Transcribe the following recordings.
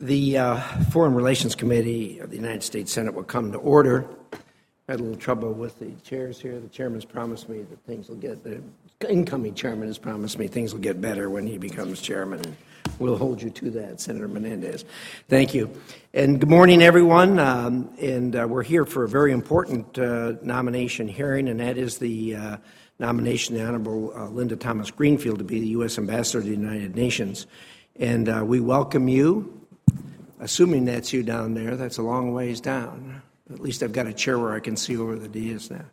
The Foreign Relations Committee of the United States Senate will come to order. I had a little trouble with the chairs here. The chairman's promised me that things will get, the incoming chairman has promised me things will get better when he becomes chairman, and we'll hold you to that, Senator Menendez. Thank you. And good morning, everyone. We're here for a very important nomination hearing, and that is the nomination of the Honorable Linda Thomas-Greenfield to be the U.S. Ambassador to the United Nations. And we welcome you. Assuming that's you down there, that's a long ways down. At least I've got a chair where I can see over the dais now.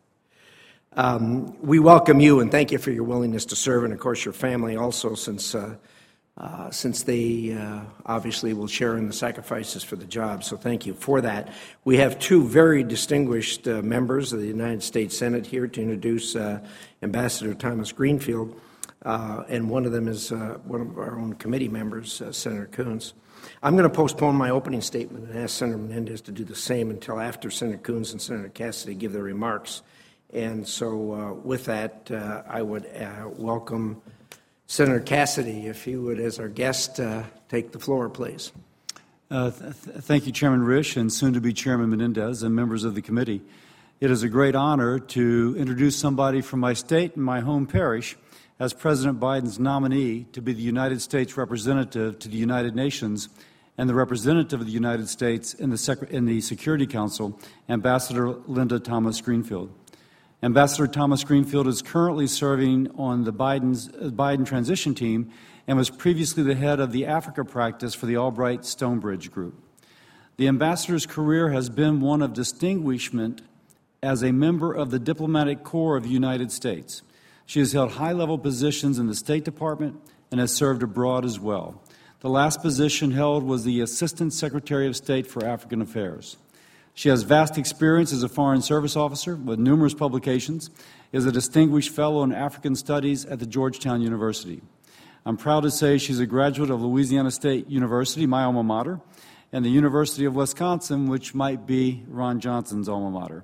We welcome you and thank you for your willingness to serve, and of course your family also, since they obviously will share in the sacrifices for the job. So thank you for that. We have two very distinguished members of the United States Senate here to introduce Ambassador Thomas-Greenfield, and one of them is one of our own committee members, Senator Coons. I'm going to postpone my opening statement and ask Senator Menendez to do the same until after Senator Coons and Senator Cassidy give their remarks. And so with that, I would welcome Senator Cassidy, if he would, as our guest, take the floor, please. Thank you, Chairman Risch, and soon-to-be Chairman Menendez and members of the committee. It is a great honor to introduce somebody from my state and my home parish as President Biden's nominee to be the United States representative to the United Nations and the representative of the United States in the Security Council, Ambassador Linda Thomas-Greenfield. Ambassador Thomas-Greenfield is currently serving on the Biden transition team and was previously the head of the Africa practice for the Albright-Stonebridge Group. The ambassador's career has been one of distinguishment as a member of the diplomatic corps of the United States. She has held high-level positions in the State Department and has served abroad as well. The last position held was the Assistant Secretary of State for African Affairs. She has vast experience as a Foreign Service officer with numerous publications, is a distinguished fellow in African Studies at the Georgetown University. I'm proud to say she's a graduate of Louisiana State University, my alma mater, and the University of Wisconsin, which might be Ron Johnson's alma mater.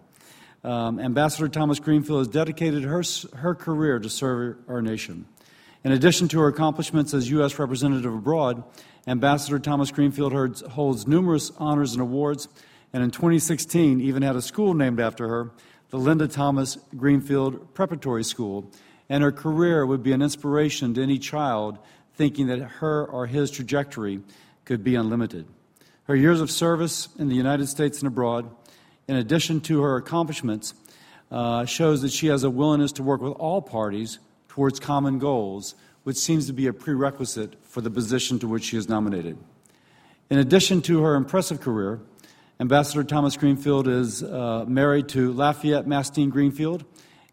Ambassador Thomas-Greenfield has dedicated her career to serve our nation. In addition to her accomplishments as U.S. Representative abroad, Ambassador Thomas-Greenfield holds numerous honors and awards, and in 2016 even had a school named after her, the Linda Thomas-Greenfield Preparatory School, and her career would be an inspiration to any child thinking that her or his trajectory could be unlimited. Her years of service in the United States and abroad, in addition to her accomplishments, shows that she has a willingness to work with all parties towards common goals, which seems to be a prerequisite for the position to which she is nominated. In addition to her impressive career, Ambassador Thomas-Greenfield is married to Lafayette Greenfield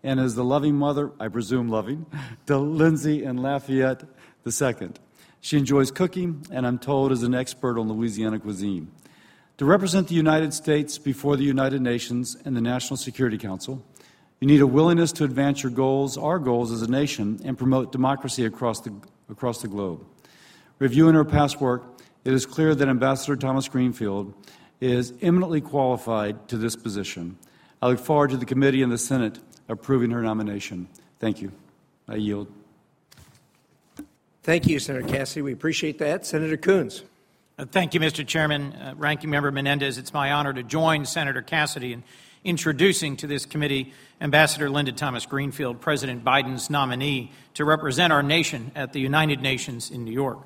and is the loving mother, I presume loving, to Lindsay and Lafayette II. She enjoys cooking and, I'm told, is an expert on Louisiana cuisine. To represent the United States before the United Nations and the National Security Council, you need a willingness to advance your goals, our goals as a nation, and promote democracy across the globe. Reviewing her past work, it is clear that Ambassador Thomas-Greenfield is eminently qualified to this position. I look forward to the committee and the Senate approving her nomination. Thank you. I yield. Thank you, Senator Cassidy. We appreciate that. Senator Coons. Thank you, Mr. Chairman. Ranking Member Menendez, it's my honor to join Senator Cassidy in introducing to this committee Ambassador Linda Thomas-Greenfield, President Biden's nominee to represent our nation at the United Nations in New York.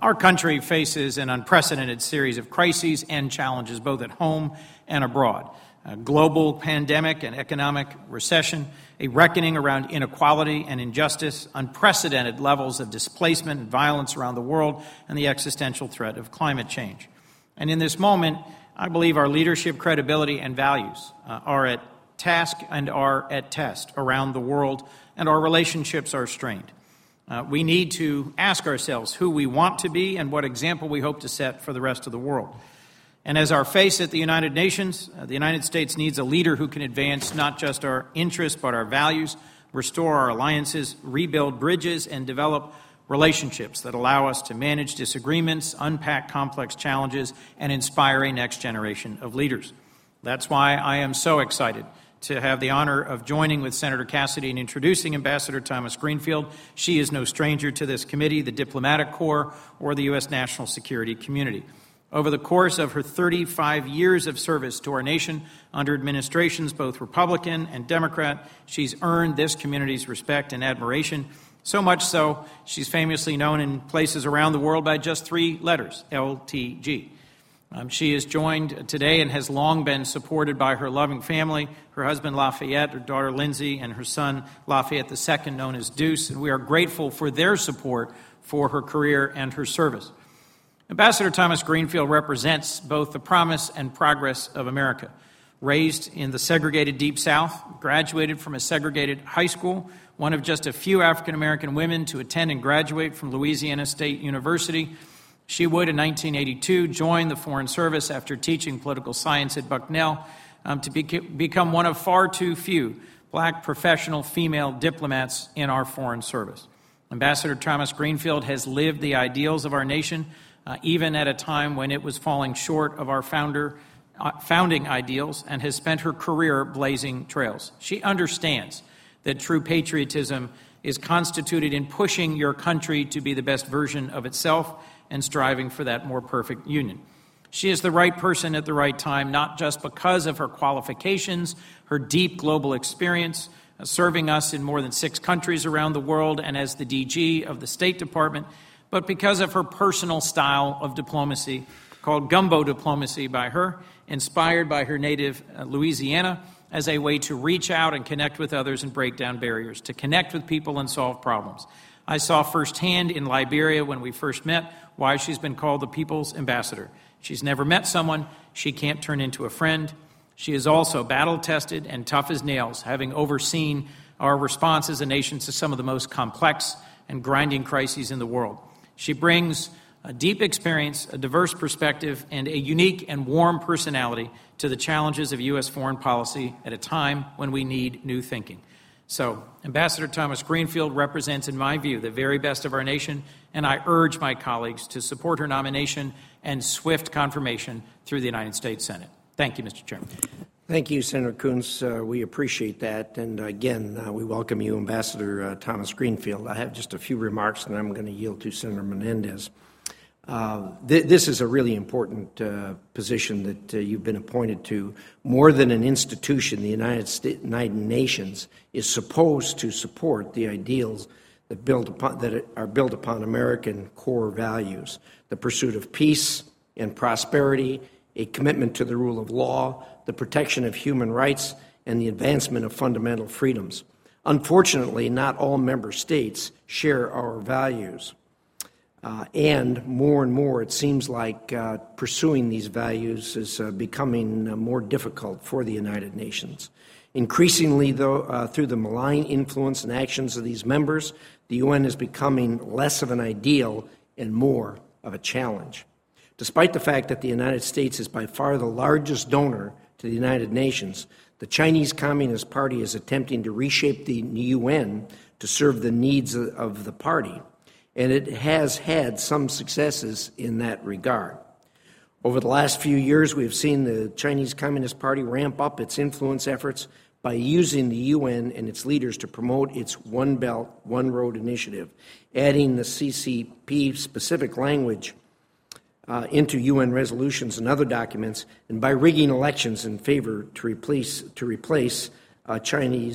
Our country faces an unprecedented series of crises and challenges, both at home and abroad. A global pandemic and economic recession, a reckoning around inequality and injustice, unprecedented levels of displacement and violence around the world, and the existential threat of climate change. And in this moment, I believe our leadership, credibility, and values are at task and are at test around the world, and our relationships are strained. We need to ask ourselves who we want to be and what example we hope to set for the rest of the world. And as our face at the United Nations, the United States needs a leader who can advance not just our interests but our values, restore our alliances, rebuild bridges, and develop relationships that allow us to manage disagreements, unpack complex challenges, and inspire a next generation of leaders. That's why I am so excited to have the honor of joining with Senator Cassidy in introducing Ambassador Thomas-Greenfield. She is no stranger to this committee, the diplomatic corps, or the U.S. national security community. Over the course of her 35 years of service to our nation, under administrations both Republican and Democrat, she's earned this community's respect and admiration, so much so she's famously known in places around the world by just three letters, LTG. She is joined today and has long been supported by her loving family, her husband Lafayette, her daughter Lindsay, and her son Lafayette II, known as Deuce, and we are grateful for their support for her career and her service. Ambassador Thomas-Greenfield represents both the promise and progress of America. Raised in the segregated Deep South, graduated from a segregated high school, one of just a few African-American women to attend and graduate from Louisiana State University, she would, in 1982, join the Foreign Service after teaching political science at Bucknell to become one of far too few black professional female diplomats in our Foreign Service. Ambassador Thomas-Greenfield has lived the ideals of our nation, even at a time when it was falling short of our founding ideals, and has spent her career blazing trails. She understands that true patriotism is constituted in pushing your country to be the best version of itself and striving for that more perfect union. She is the right person at the right time, not just because of her qualifications, her deep global experience, serving us in more than 6 countries around the world and as the DG of the State Department, but because of her personal style of diplomacy, called gumbo diplomacy by her, inspired by her native Louisiana, as a way to reach out and connect with others and break down barriers, to connect with people and solve problems. I saw firsthand in Liberia when we first met why she's been called the People's Ambassador. She's never met someone she can't turn into a friend. She is also battle-tested and tough as nails, having overseen our response as a nation to some of the most complex and grinding crises in the world. She brings a deep experience, a diverse perspective, and a unique and warm personality to the challenges of U.S. foreign policy at a time when we need new thinking. So, Ambassador Thomas-Greenfield represents, in my view, the very best of our nation, and I urge my colleagues to support her nomination and swift confirmation through the United States Senate. Thank you, Mr. Chairman. Thank you, Senator Coons. We appreciate that. And again, we welcome you, Ambassador Thomas-Greenfield. I have just a few remarks, and I'm going to yield to Senator Menendez. This is a really important position that you've been appointed to. More than an institution, the United Nations is supposed to support the ideals that are built upon American core values, the pursuit of peace and prosperity, a commitment to the rule of law, the protection of human rights, and the advancement of fundamental freedoms. Unfortunately, not all member states share our values. And more, it seems like pursuing these values is becoming more difficult for the United Nations. Increasingly, though, through the malign influence and actions of these members, the UN is becoming less of an ideal and more of a challenge. Despite the fact that the United States is by far the largest donor to the United Nations, the Chinese Communist Party is attempting to reshape the UN to serve the needs of the party, and it has had some successes in that regard. Over the last few years, we have seen the Chinese Communist Party ramp up its influence efforts by using the UN and its leaders to promote its One Belt, One Road initiative, adding the CCP-specific language into UN resolutions and other documents, and by rigging elections in favor to place Chinese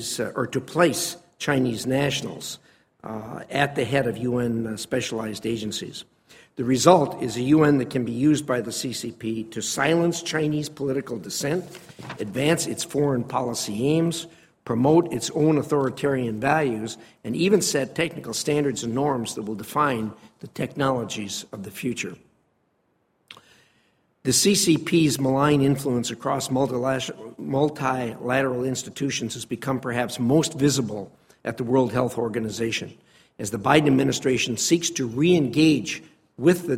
nationals at the head of UN specialized agencies. The result is a UN that can be used by the CCP to silence Chinese political dissent, advance its foreign policy aims, promote its own authoritarian values, and even set technical standards and norms that will define the technologies of the future. The CCP's malign influence across multilateral institutions has become perhaps most visible at the World Health Organization, as the Biden administration seeks to re-engage with the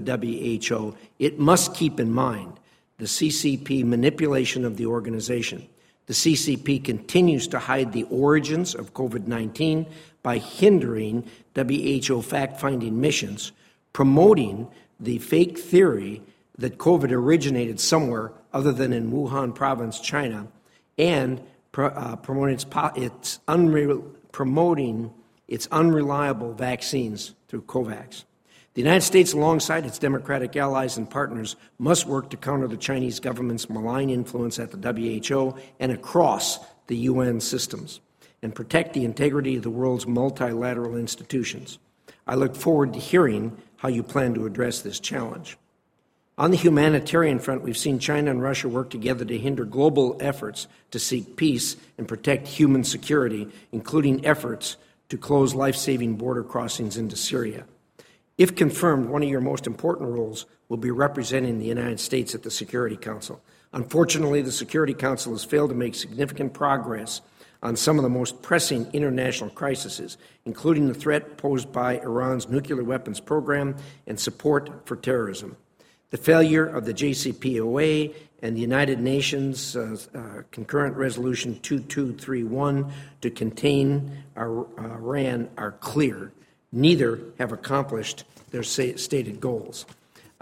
WHO, it must keep in mind the CCP manipulation of the organization. The CCP continues to hide the origins of COVID-19 by hindering WHO fact-finding missions, promoting the fake theory that COVID originated somewhere other than in Wuhan Province, China, and promoting its unreliable vaccines through COVAX. The United States, alongside its democratic allies and partners, must work to counter the Chinese government's malign influence at the WHO and across the UN systems, and protect the integrity of the world's multilateral institutions. I look forward to hearing how you plan to address this challenge. On the humanitarian front, we've seen China and Russia work together to hinder global efforts to seek peace and protect human security, including efforts to close life-saving border crossings into Syria. If confirmed, one of your most important roles will be representing the United States at the Security Council. Unfortunately, the Security Council has failed to make significant progress on some of the most pressing international crises, including the threat posed by Iran's nuclear weapons program and support for terrorism. The failure of the JCPOA and the United Nations Concurrent Resolution 2231 to contain Iran are clear. Neither have accomplished their stated goals.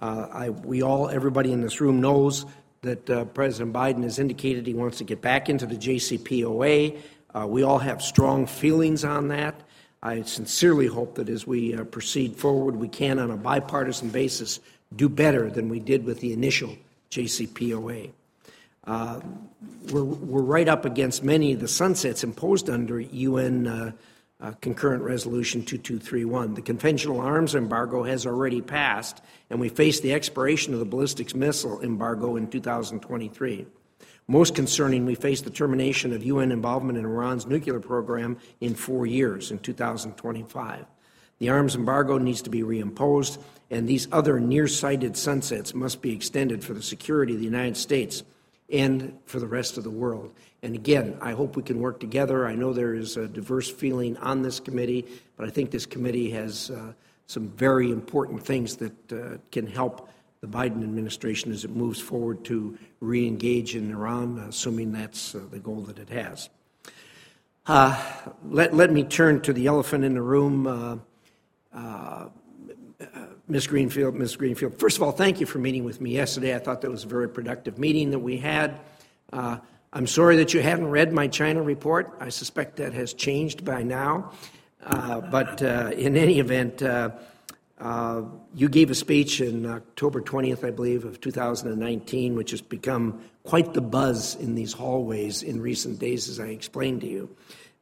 Everybody in this room knows that President Biden has indicated he wants to get back into the JCPOA. We all have strong feelings on that. I sincerely hope that as we proceed forward, we can, on a bipartisan basis, do better than we did with the initial JCPOA. We're right up against many of the sunsets imposed under UN Concurrent Resolution 2231. The conventional arms embargo has already passed, and we face the expiration of the ballistics missile embargo in 2023. Most concerning, we face the termination of UN involvement in Iran's nuclear program in 4 years, in 2025. The arms embargo needs to be reimposed, and these other nearsighted sunsets must be extended for the security of the United States and for the rest of the world. And again, I hope we can work together. I know there is a diverse feeling on this committee, but I think this committee has some very important things that can help the Biden administration as it moves forward to re-engage in Iran, assuming that's the goal that it has. Let me turn to the elephant in the room, Ms. Greenfield, first of all, thank you for meeting with me yesterday. I thought that was a very productive meeting that we had. I'm sorry that you haven't read my China report. I suspect that has changed by now. But in any event, you gave a speech on October 20th, I believe, of 2019, which has become quite the buzz in these hallways in recent days, as I explained to you.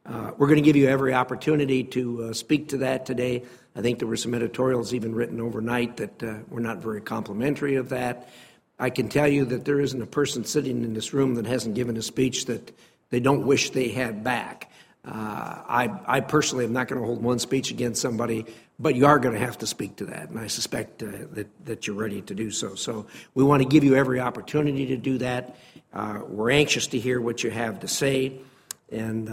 We're going to give you every opportunity to speak to that today. I think there were some editorials even written overnight that were not very complimentary of that. I can tell you that there isn't a person sitting in this room that hasn't given a speech that they don't wish they had back. I personally am not going to hold one speech against somebody, but you are going to have to speak to that, and I suspect that you're ready to do so. So we want to give you every opportunity to do that. We're anxious to hear what you have to say. And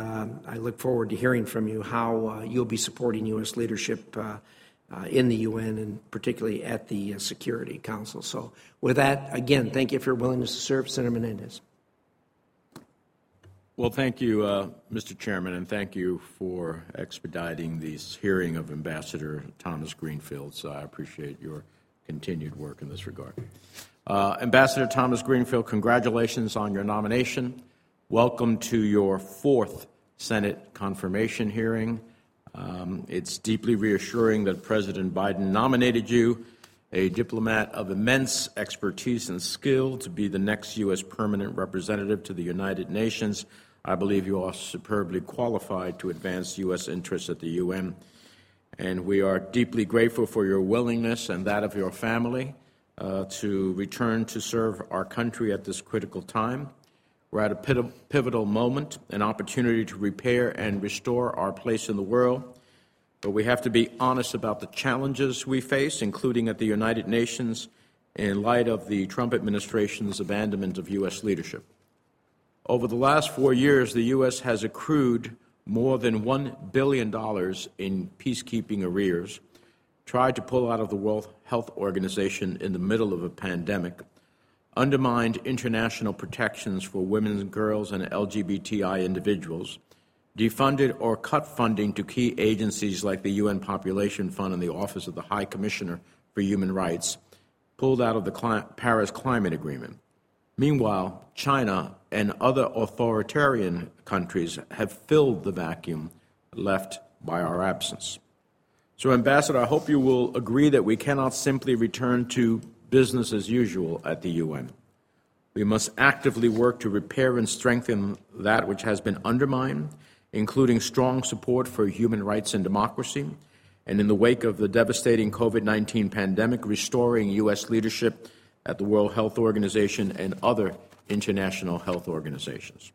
I look forward to hearing from you how you'll be supporting U.S. leadership in the UN and particularly at the Security Council. So with that, again, thank you for your willingness to serve. Senator Menendez. Well, thank you, Mr. Chairman, and thank you for expediting this hearing of Ambassador Thomas-Greenfield. So I appreciate your continued work in this regard. Ambassador Thomas-Greenfield, congratulations on your nomination. Welcome to your fourth Senate confirmation hearing. It's deeply reassuring that President Biden nominated you, a diplomat of immense expertise and skill, to be the next U.S. permanent representative to the United Nations. I believe you are superbly qualified to advance U.S. interests at the UN. And we are deeply grateful for your willingness and that of your family to return to serve our country at this critical time. We're at a pivotal moment, an opportunity to repair and restore our place in the world. But we have to be honest about the challenges we face, including at the United Nations, in light of the Trump administration's abandonment of U.S. leadership. Over the last 4 years, the U.S. has accrued more than $1 billion in peacekeeping arrears, tried to pull out of the World Health Organization in the middle of a pandemic, undermined international protections for women, girls, and LGBTI individuals, defunded or cut funding to key agencies like the UN Population Fund and the Office of the High Commissioner for Human Rights, pulled out of the Paris Climate Agreement. Meanwhile, China and other authoritarian countries have filled the vacuum left by our absence. So, Ambassador, I hope you will agree that we cannot simply return to business as usual at the UN. We must actively work to repair and strengthen that which has been undermined, including strong support for human rights and democracy, and in the wake of the devastating COVID-19 pandemic, restoring U.S. leadership at the World Health Organization and other international health organizations.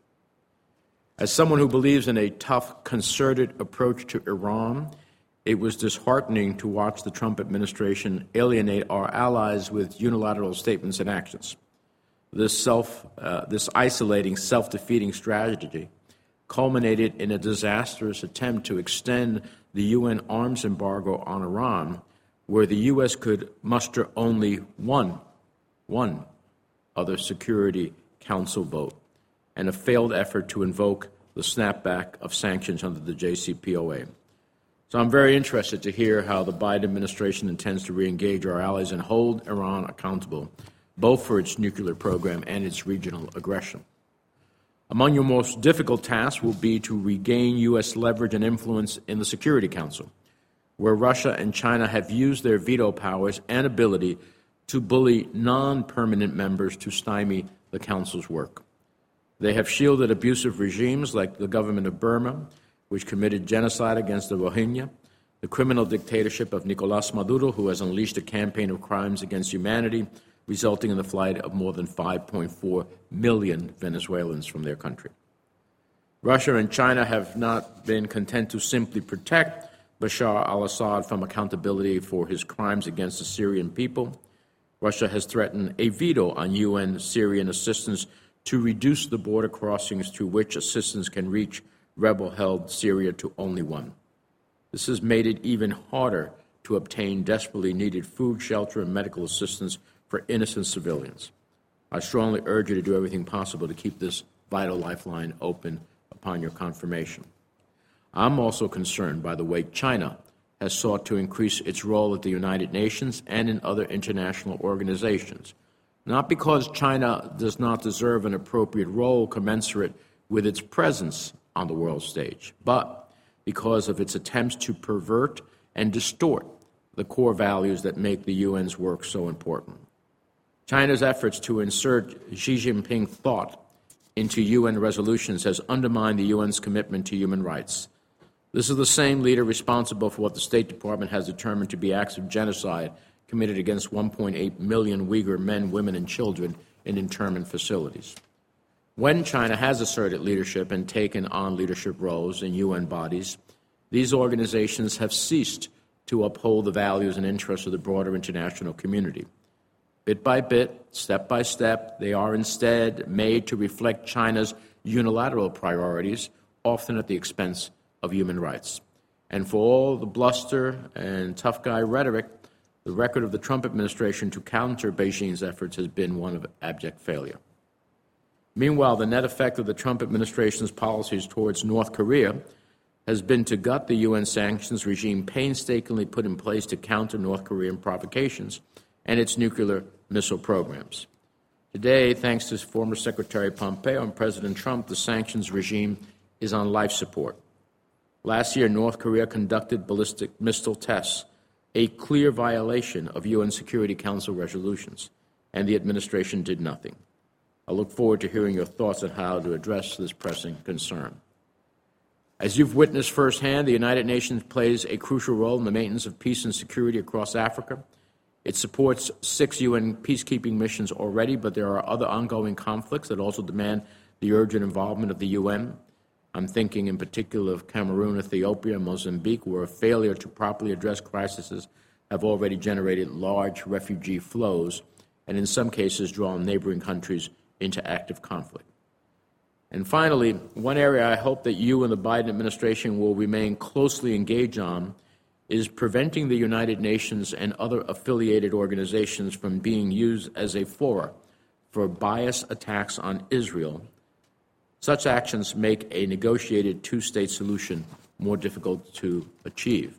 As someone who believes in a tough, concerted approach to Iran, it was disheartening to watch the Trump administration alienate our allies with unilateral statements and actions. This isolating, self-defeating strategy culminated in a disastrous attempt to extend the UN arms embargo on Iran, where the U.S. could muster only one other Security Council vote, and a failed effort to invoke the snapback of sanctions under the JCPOA. So I'm very interested to hear how the Biden administration intends to reengage our allies and hold Iran accountable, both for its nuclear program and its regional aggression. Among your most difficult tasks will be to regain U.S. leverage and influence in the Security Council, where Russia and China have used their veto powers and ability to bully non-permanent members to stymie the Council's work. They have shielded abusive regimes like the government of Burma, which committed genocide against the Rohingya, the criminal dictatorship of Nicolas Maduro, who has unleashed a campaign of crimes against humanity, resulting in the flight of more than 5.4 million Venezuelans from their country. Russia and China have not been content to simply protect Bashar al-Assad from accountability for his crimes against the Syrian people. Russia has threatened a veto on UN Syrian assistance to reduce the border crossings through which assistance can reach rebel-held Syria to only one. This has made it even harder to obtain desperately needed food, shelter, and medical assistance for innocent civilians. I strongly urge you to do everything possible to keep this vital lifeline open upon your confirmation. I'm also concerned by the way China has sought to increase its role at the United Nations and in other international organizations, not because China does not deserve an appropriate role commensurate with its presence on the world stage, but because of its attempts to pervert and distort the core values that make the UN's work so important. China's efforts to insert Xi Jinping thought into UN resolutions has undermined the UN's commitment to human rights. This is the same leader responsible for what the State Department has determined to be acts of genocide committed against 1.8 million Uyghur men, women, and children in internment facilities. When China has asserted leadership and taken on leadership roles in UN bodies, these organizations have ceased to uphold the values and interests of the broader international community. Bit by bit, step by step, they are instead made to reflect China's unilateral priorities, often at the expense of human rights. And for all the bluster and tough guy rhetoric, the record of the Trump administration to counter Beijing's efforts has been one of abject failure. Meanwhile, the net effect of the Trump administration's policies towards North Korea has been to gut the UN sanctions regime painstakingly put in place to counter North Korean provocations and its nuclear missile programs. Today, thanks to former Secretary Pompeo and President Trump, the sanctions regime is on life support. Last year, North Korea conducted ballistic missile tests, a clear violation of UN Security Council resolutions, and the administration did nothing. I look forward to hearing your thoughts on how to address this pressing concern. As you've witnessed firsthand, the United Nations plays a crucial role in the maintenance of peace and security across Africa. It supports 6 UN peacekeeping missions already, but there are other ongoing conflicts that also demand the urgent involvement of the UN. I'm thinking in particular of Cameroon, Ethiopia, and Mozambique, where a failure to properly address crises have already generated large refugee flows and in some cases drawn neighboring countries into active conflict. And finally, one area I hope that you and the Biden administration will remain closely engaged on is preventing the United Nations and other affiliated organizations from being used as a forum for bias attacks on Israel. Such actions make a negotiated two-state solution more difficult to achieve.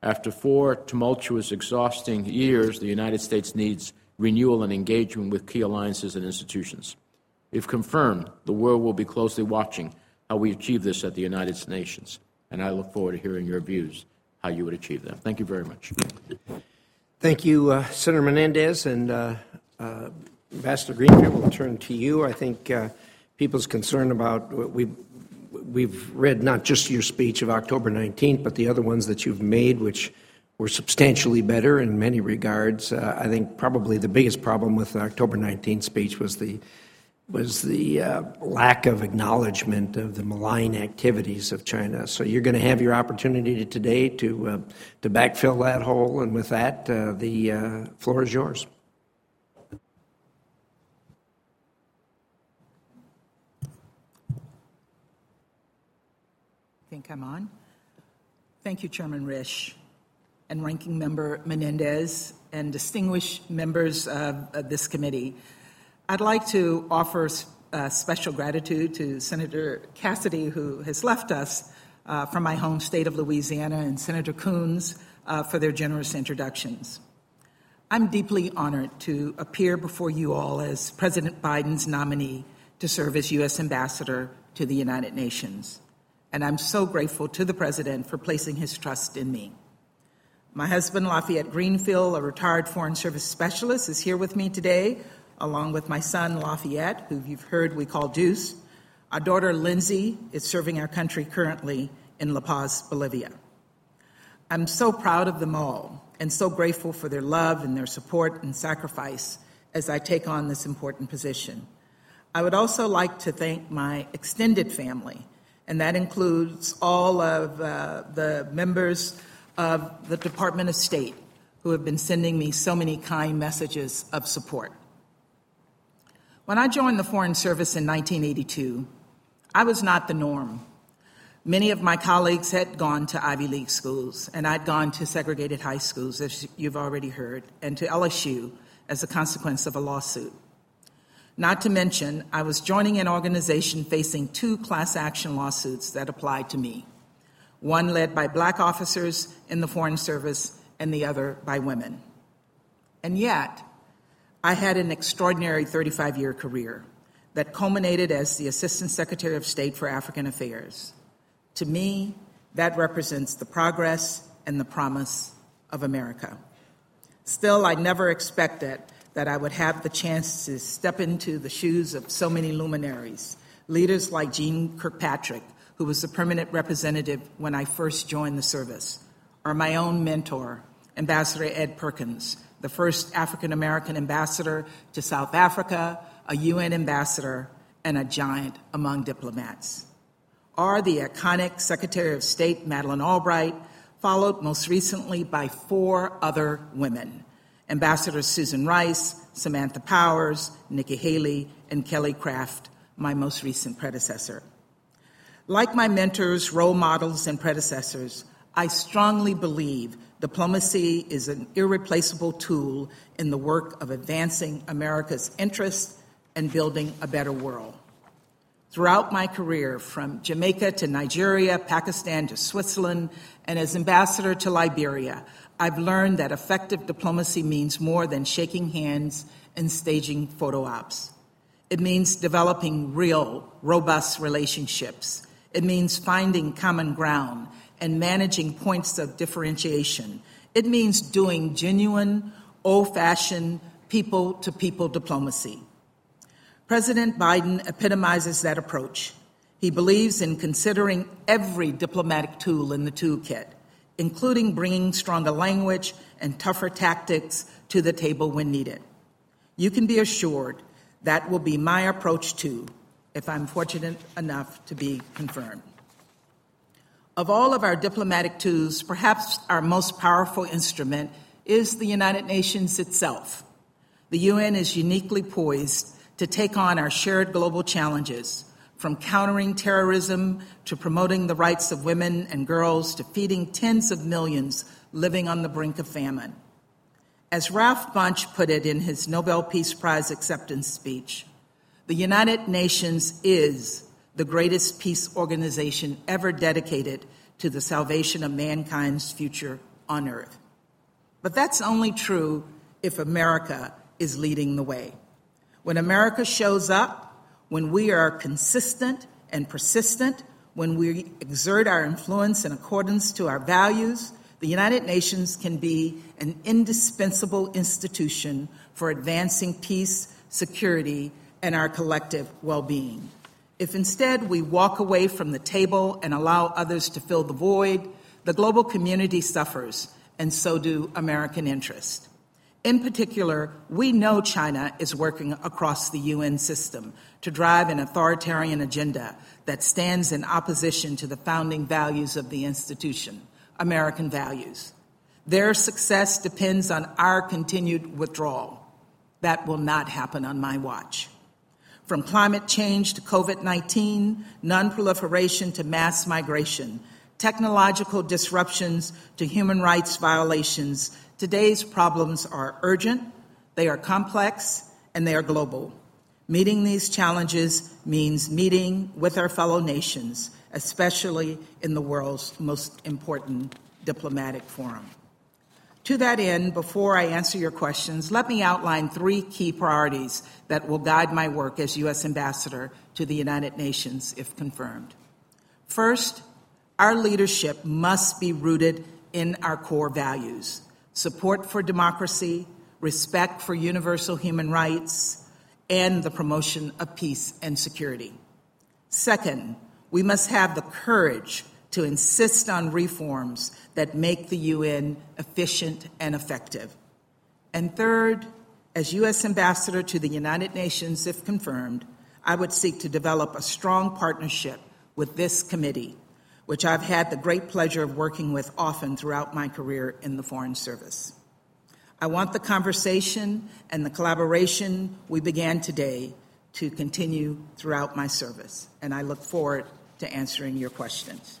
After 4 tumultuous, exhausting years, the United States needs renewal and engagement with key alliances and institutions. If confirmed, the world will be closely watching how we achieve this at the United Nations, and I look forward to hearing your views. how you would achieve that. Thank you very much. Thank you, Senator Menendez, and Ambassador Greenfield, we'll turn to you. I think people's concern about what we've read, not just your speech of October 19th, but the other ones that you've made, which were substantially better in many regards. I think probably the biggest problem with the October 19th speech was the lack of acknowledgement of the malign activities of China. So you're going to have your opportunity today to backfill that hole, and with that, the floor is yours. I think I'm on. Thank you, Chairman Risch, and Ranking Member Menendez, and distinguished members of this committee. I'd like to offer special gratitude to Senator Cassidy, who has left us from my home state of Louisiana, and Senator Coons for their generous introductions. I'm deeply honored to appear before you all as President Biden's nominee to serve as U.S. Ambassador to the United Nations. And I'm so grateful to the President for placing his trust in me. My husband, Lafayette Greenfield, a retired Foreign Service specialist, is here with me today, along with my son, Lafayette, who you've heard we call Deuce. Our daughter, Lindsay, is serving our country currently in La Paz, Bolivia. I'm so proud of them all and so grateful for their love and their support and sacrifice as I take on this important position. I would also like to thank my extended family, and that includes all of the members of the Department of State who have been sending me so many kind messages of support. When I joined the Foreign Service in 1982, I was not the norm. Many of my colleagues had gone to Ivy League schools, and I'd gone to segregated high schools, as you've already heard, and to LSU as a consequence of a lawsuit. Not to mention, I was joining an organization facing two class action lawsuits that applied to me, one led by black officers in the Foreign Service and the other by women. And yet, I had an extraordinary 35-year career that culminated as the Assistant Secretary of State for African Affairs. To me, that represents the progress and the promise of America. Still, I never expected that I would have the chance to step into the shoes of so many luminaries, leaders like Jean Kirkpatrick, who was the permanent representative when I first joined the service, or my own mentor, Ambassador Ed Perkins, the first African-American ambassador to South Africa, a UN ambassador, and a giant among diplomats. Or the iconic Secretary of State, Madeleine Albright, followed most recently by four other women, Ambassadors Susan Rice, Samantha Powers, Nikki Haley, and Kelly Craft, my most recent predecessor. Like my mentors, role models, and predecessors, I strongly believe diplomacy is an irreplaceable tool in the work of advancing America's interests and building a better world. Throughout my career, from Jamaica to Nigeria, Pakistan to Switzerland, and as ambassador to Liberia, I've learned that effective diplomacy means more than shaking hands and staging photo ops. It means developing real, robust relationships. It means finding common ground and managing points of differentiation. It means doing genuine, old-fashioned, people-to-people diplomacy. President Biden epitomizes that approach. He believes in considering every diplomatic tool in the toolkit, including bringing stronger language and tougher tactics to the table when needed. You can be assured that will be my approach too, if I'm fortunate enough to be confirmed. Of all of our diplomatic tools, perhaps our most powerful instrument is the United Nations itself. The UN is uniquely poised to take on our shared global challenges, from countering terrorism to promoting the rights of women and girls to feeding tens of millions living on the brink of famine. As Ralph Bunche put it in his Nobel Peace Prize acceptance speech, the United Nations is the greatest peace organization ever dedicated to the salvation of mankind's future on earth. But that's only true if America is leading the way. When America shows up, when we are consistent and persistent, when we exert our influence in accordance to our values, the United Nations can be an indispensable institution for advancing peace, security, and our collective well-being. If instead we walk away from the table and allow others to fill the void, the global community suffers, and so do American interests. In particular, we know China is working across the UN system to drive an authoritarian agenda that stands in opposition to the founding values of the institution, American values. Their success depends on our continued withdrawal. That will not happen on my watch. From climate change to COVID-19, nonproliferation to mass migration, technological disruptions to human rights violations, today's problems are urgent, they are complex, and they are global. Meeting these challenges means meeting with our fellow nations, especially in the world's most important diplomatic forum. To that end, before I answer your questions, let me outline three key priorities that will guide my work as U.S. Ambassador to the United Nations if confirmed. First, our leadership must be rooted in our core values: support for democracy, respect for universal human rights, and the promotion of peace and security. Second, we must have the courage to insist on reforms that make the UN efficient and effective. And third, as U.S. Ambassador to the United Nations, if confirmed, I would seek to develop a strong partnership with this committee, which I've had the great pleasure of working with often throughout my career in the Foreign Service. I want the conversation and the collaboration we began today to continue throughout my service, and I look forward to answering your questions.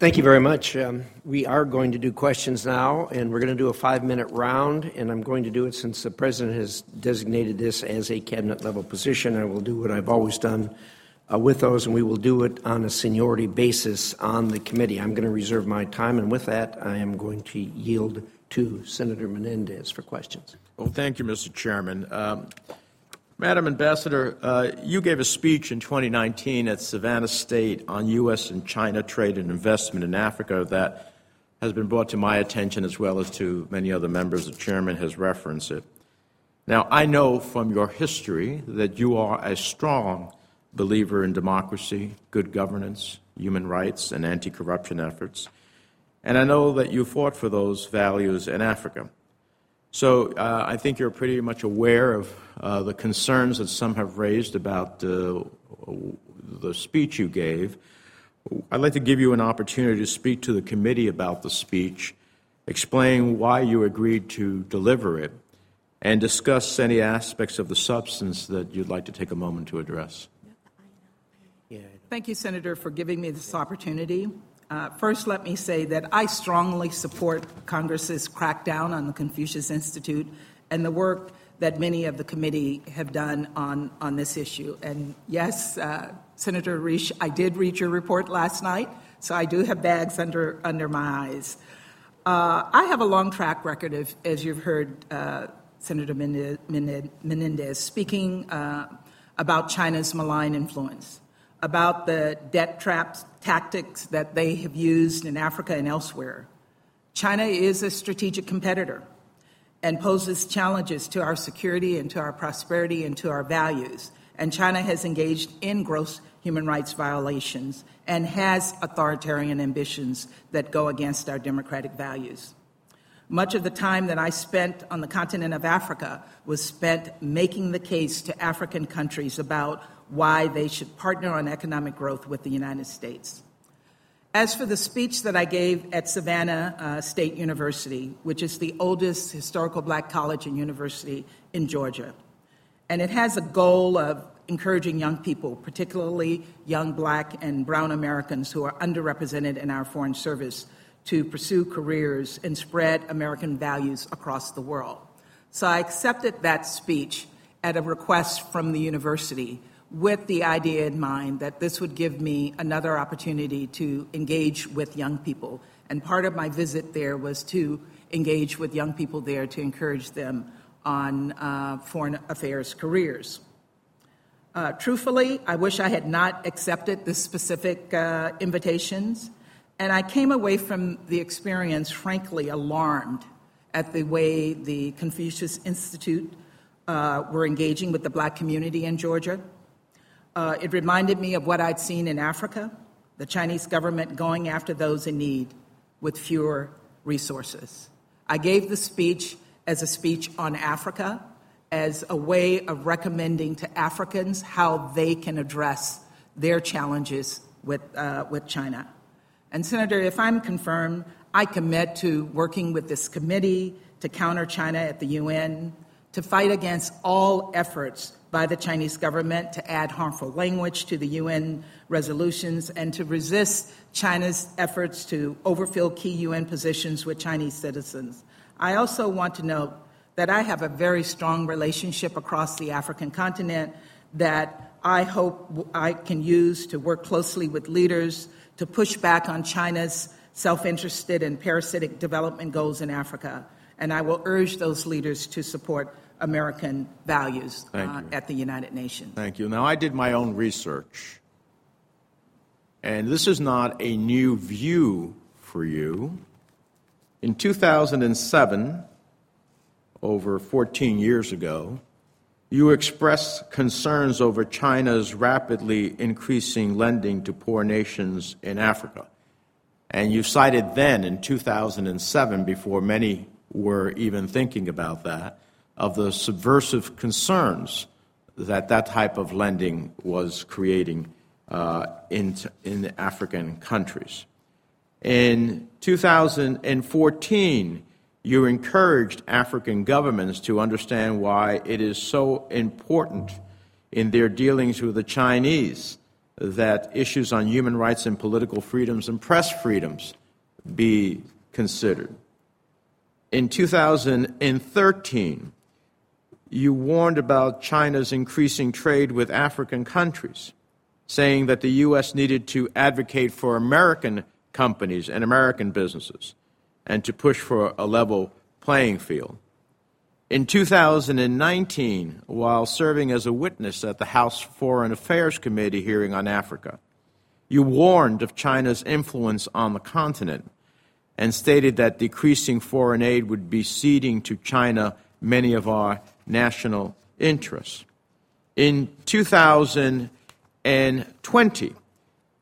Thank you very much. We are going to do questions now, and we're going to do a 5-minute round, and I'm going to do it since the President has designated this as a cabinet-level position. I will do what I've always done with those, and we will do it on a seniority basis on the committee. I'm going to reserve my time, and with that, I am going to yield to Senator Menendez for questions. Well, thank you, Mr. Chairman. Madam Ambassador, you gave a speech in 2019 at Savannah State on U.S. and China trade and investment in Africa that has been brought to my attention as well as to many other members. The Chairman has referenced it. Now, I know from your history that you are a strong believer in democracy, good governance, human rights, and anti-corruption efforts, and I know that you fought for those values in Africa. So I think you're pretty much aware of the concerns that some have raised about the speech you gave. I'd like to give you an opportunity to speak to the committee about the speech, explain why you agreed to deliver it, and discuss any aspects of the substance that you'd like to take a moment to address. Thank you, Senator, for giving me this opportunity. First, let me say that I strongly support Congress's crackdown on the Confucius Institute and the work that many of the committee have done on this issue. And yes, Senator Risch, I did read your report last night, so I do have bags under my eyes. I have a long track record of, as you've heard, Senator Menendez speaking about China's malign influence, about the debt traps tactics that they have used in Africa and elsewhere. China is a strategic competitor and poses challenges to our security and to our prosperity and to our values. And China has engaged in gross human rights violations and has authoritarian ambitions that go against our democratic values. Much of the time that I spent on the continent of Africa was spent making the case to African countries about why they should partner on economic growth with the United States. As for the speech that I gave at Savannah State University, which is the oldest historical black college and university in Georgia, and it has a goal of encouraging young people, particularly young black and brown Americans who are underrepresented in our foreign service, to pursue careers and spread American values across the world. So I accepted that speech at a request from the university with the idea in mind that this would give me another opportunity to engage with young people. And part of my visit there was to engage with young people there to encourage them on foreign affairs careers. Truthfully, I wish I had not accepted the specific invitations. And I came away from the experience, frankly, alarmed at the way the Confucius Institute were engaging with the black community in Georgia. It reminded me of what I'd seen in Africa, the Chinese government going after those in need with fewer resources. I gave the speech as a speech on Africa, as a way of recommending to Africans how they can address their challenges with China. And Senator, if I'm confirmed, I commit to working with this committee to counter China at the UN, to fight against all efforts by the Chinese government to add harmful language to the UN resolutions, and to resist China's efforts to overfill key UN positions with Chinese citizens. I also want to note that I have a very strong relationship across the African continent that I hope I can use to work closely with leaders to push back on China's self-interested and parasitic development goals in Africa. And I will urge those leaders to support American values at the United Nations. Thank you. Now, I did my own research, and this is not a new view for you. In 2007, over 14 years ago, you expressed concerns over China's rapidly increasing lending to poor nations in Africa. And you cited then, in 2007, before many were even thinking about that, of the subversive concerns that that type of lending was creating in African countries. In 2014, you encouraged African governments to understand why it is so important in their dealings with the Chinese that issues on human rights and political freedoms and press freedoms be considered. In 2013, you warned about China's increasing trade with African countries, saying that the U.S. needed to advocate for American companies and American businesses and to push for a level playing field. In 2019, while serving as a witness at the House Foreign Affairs Committee hearing on Africa, you warned of China's influence on the continent and stated that decreasing foreign aid would be ceding to China many of our national interests. In 2020,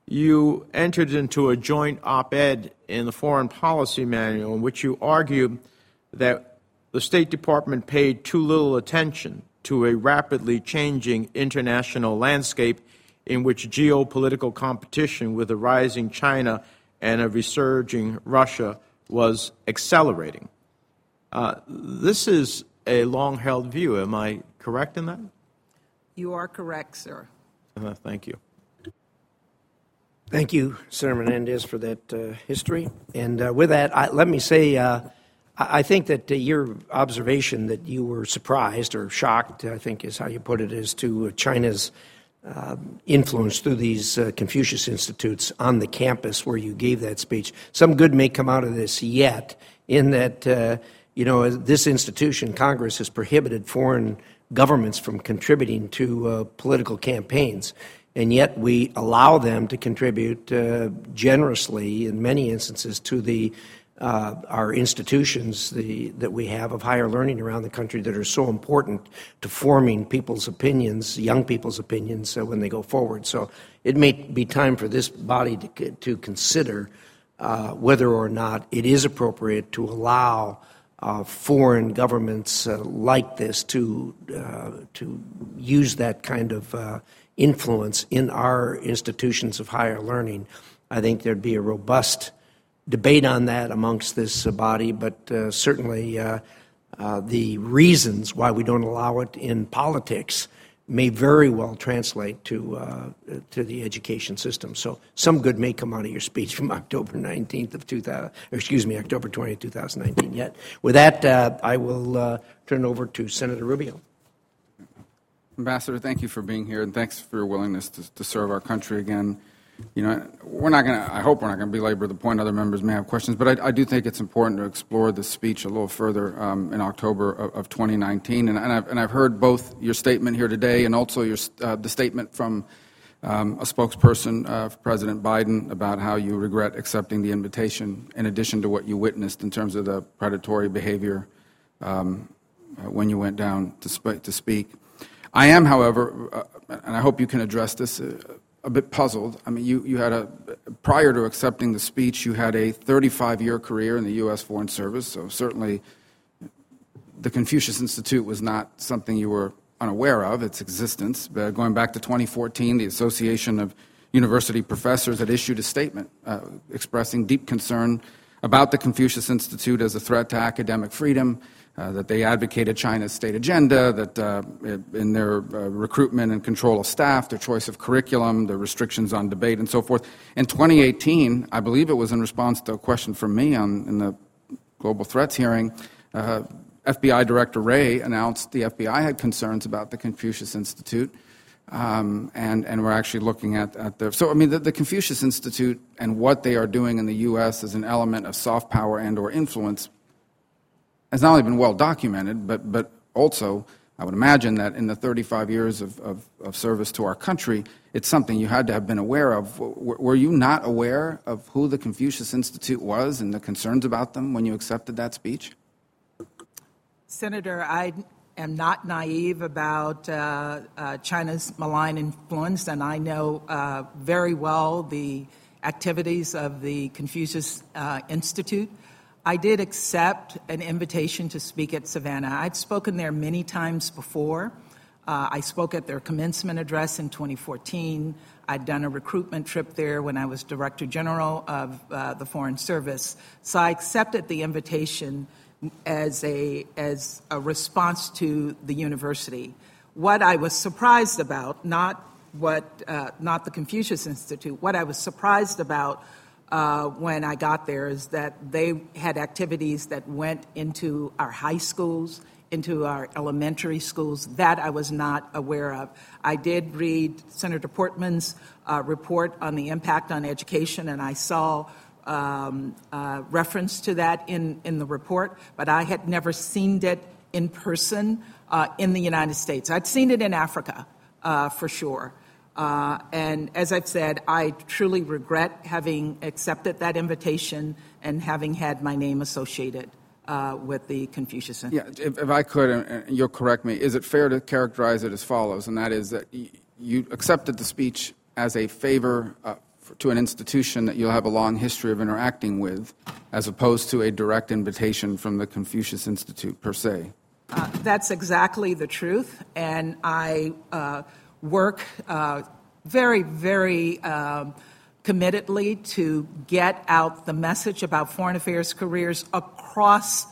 you entered into a joint op-ed in the Foreign Policy Manual in which you argued that the State Department paid too little attention to a rapidly changing international landscape in which geopolitical competition with a rising China and a resurging Russia was accelerating. This is a long-held view. Am I correct in that? You are correct, sir. Thank you. Thank you, Senator Menendez, for that history. And with that, let me say I think that your observation that you were surprised or shocked, I think is how you put it, as to China's influence through these Confucius Institutes on the campus where you gave that speech. Some good may come out of this yet, in that, this institution, Congress, has prohibited foreign governments from contributing to political campaigns, and yet we allow them to contribute generously, in many instances, to the our institutions that we have of higher learning around the country that are so important to forming people's opinions, young people's opinions, when they go forward. So it may be time for this body to consider whether or not it is appropriate to allow foreign governments like this to use that kind of influence in our institutions of higher learning. I think there'd be a robust debate on that amongst this body, but certainly the reasons why we don't allow it in politics may very well translate to the education system. So some good may come out of your speech from October 20th, 2019. Yet with that, I will turn it over to Senator Rubio. Ambassador, thank you for being here, and thanks for your willingness to serve our country again. I hope we're not going to belabor the point. Other members may have questions, but I do think it's important to explore this speech a little further in October of 2019. And I've heard both your statement here today and also the statement from a spokesperson for President Biden about how you regret accepting the invitation, in addition to what you witnessed in terms of the predatory behavior when you went down to speak. I am, however, and I hope you can address this, a bit puzzled. I mean, you had prior to accepting the speech, you had a 35-year career in the U.S. Foreign Service, so certainly the Confucius Institute was not something you were unaware of, its existence. But going back to 2014, the Association of University Professors had issued a statement expressing deep concern about the Confucius Institute as a threat to academic freedom, that they advocated China's state agenda, that in their recruitment and control of staff, their choice of curriculum, their restrictions on debate, and so forth. In 2018, I believe it was in response to a question from me in the Global Threats hearing, FBI Director Wray announced the FBI had concerns about the Confucius Institute, and we're actually looking at the... So, I mean, the Confucius Institute and what they are doing in the U.S. as an element of soft power and or influence has not only been well documented, but also, I would imagine that in the 35 years of service to our country, it's something you had to have been aware of. Were you not aware of who the Confucius Institute was and the concerns about them when you accepted that speech? Senator, I am not naive about China's malign influence, and I know very well the activities of the Confucius Institute. I did accept an invitation to speak at Savannah. I'd spoken there many times before. I spoke at their commencement address in 2014. I'd done a recruitment trip there when I was Director General of the Foreign Service. So I accepted the invitation as a response to the university. What I was surprised about, not the Confucius Institute, what I was surprised about when I got there is that they had activities that went into our high schools, into our elementary schools, that I was not aware of. I did read Senator Portman's report on the impact on education, and I saw reference to that in the report, but I had never seen it in person in the United States. I'd seen it in Africa, for sure. And as I've said, I truly regret having accepted that invitation and having had my name associated with the Confucius Institute. Yeah, if I could, and you'll correct me, is it fair to characterize it as follows, and that is that you accepted the speech as a favor to an institution that you'll have a long history of interacting with, as opposed to a direct invitation from the Confucius Institute per se? That's exactly the truth, and I work very, very committedly to get out the message about foreign affairs careers across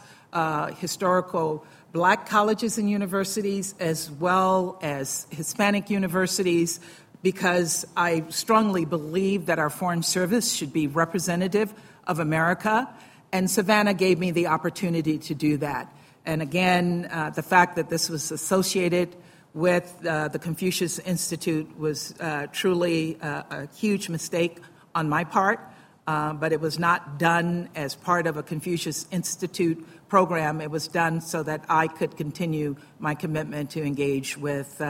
historical black colleges and universities, as well as Hispanic universities, because I strongly believe that our foreign service should be representative of America, and Savannah gave me the opportunity to do that. And again, the fact that this was associated with the Confucius Institute was truly a huge mistake on my part, but it was not done as part of a Confucius Institute program. It was done so that I could continue my commitment to engage with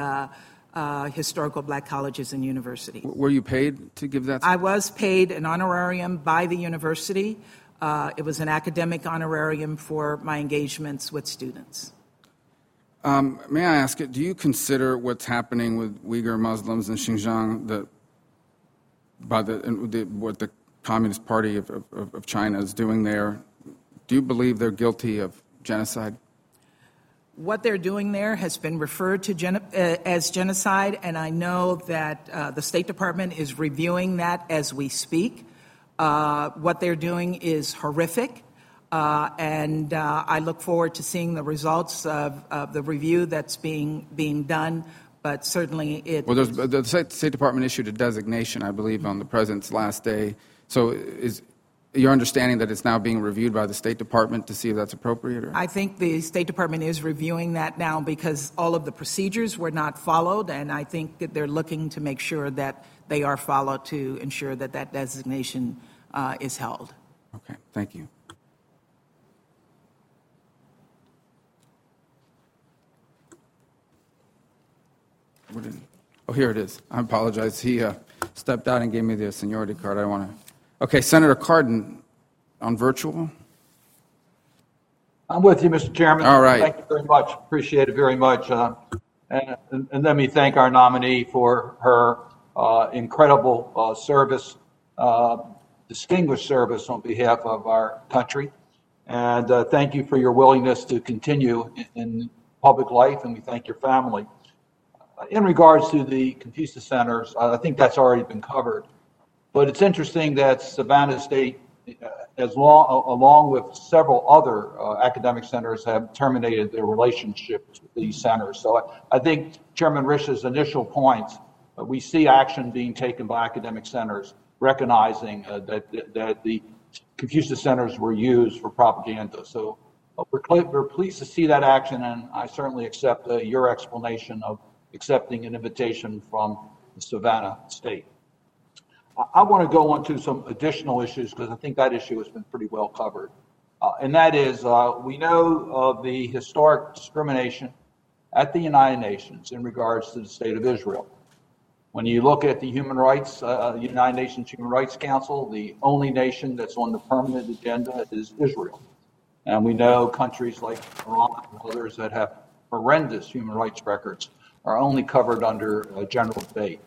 historical black colleges and universities. Were you paid to give that? I was paid an honorarium by the university. It was an academic honorarium for my engagements with students. May I ask, do you consider what's happening with Uyghur Muslims in Xinjiang what the Communist Party of China is doing there? Do you believe they're guilty of genocide? What they're doing there has been referred to as genocide, and I know that the State Department is reviewing that as we speak. What they're doing is horrific, and I look forward to seeing the results of the review that's being done, but certainly it... Well, the State Department issued a designation, I believe, on the President's last day. So is... Your understanding that it's now being reviewed by the State Department to see if that's appropriate? Or? I think the State Department is reviewing that now because all of the procedures were not followed, and I think that they're looking to make sure that they are followed to ensure that that designation is held. Okay, thank you. Oh, here it is. I apologize. He stepped out and gave me the seniority card. I want to. Okay, Senator Cardin on virtual. I'm with you, Mr. Chairman. All right. Thank you very much. Appreciate it very much. And let me thank our nominee for her incredible service, distinguished service on behalf of our country. And thank you for your willingness to continue in public life, and we thank your family. In regards to the Confucius Centers, I think that's already been covered. But it's interesting that Savannah State, along with several other academic centers, have terminated their relationship with these centers. So I think Chairman Risch's initial points, we see action being taken by academic centers, recognizing that the Confucius Centers were used for propaganda. So we're pleased to see that action, and I certainly accept your explanation of accepting an invitation from Savannah State. I want to go on to some additional issues because I think that issue has been pretty well covered. And that is, we know of the historic discrimination at the United Nations in regards to the state of Israel. When you look at the human rights, the United Nations Human Rights Council, the only nation that's on the permanent agenda is Israel. And we know countries like Iran and others that have horrendous human rights records are only covered under general debate.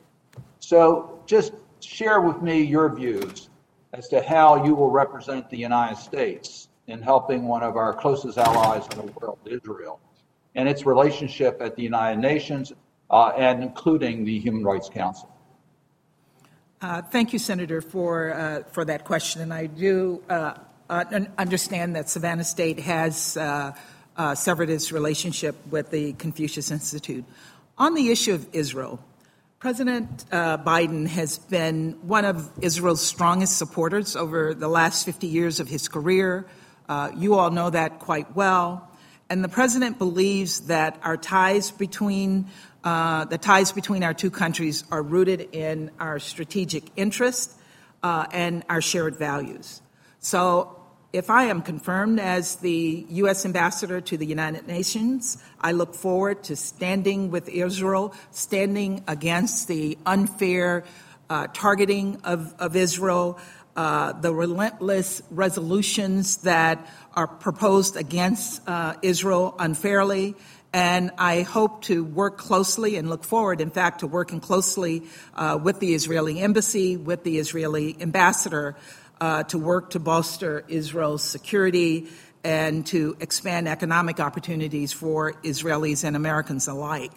So just share with me your views as to how you will represent the United States in helping one of our closest allies in the world, Israel, and its relationship at the United Nations, and including the Human Rights Council. Thank you, Senator, for that question. And I do understand that Savannah State has severed its relationship with the Confucius Institute. On the issue of Israel, President Biden has been one of Israel's strongest supporters over the last 50 years of his career. You all know that quite well. And the president believes that the ties between our two countries are rooted in our strategic interest and our shared values. So if I am confirmed as the U.S. ambassador to the United Nations, I look forward to standing with Israel, standing against the unfair targeting of Israel, the relentless resolutions that are proposed against Israel unfairly. And I hope to work closely and look forward, in fact, to working closely with the Israeli embassy, with the Israeli ambassador, to work to bolster Israel's security and to expand economic opportunities for Israelis and Americans alike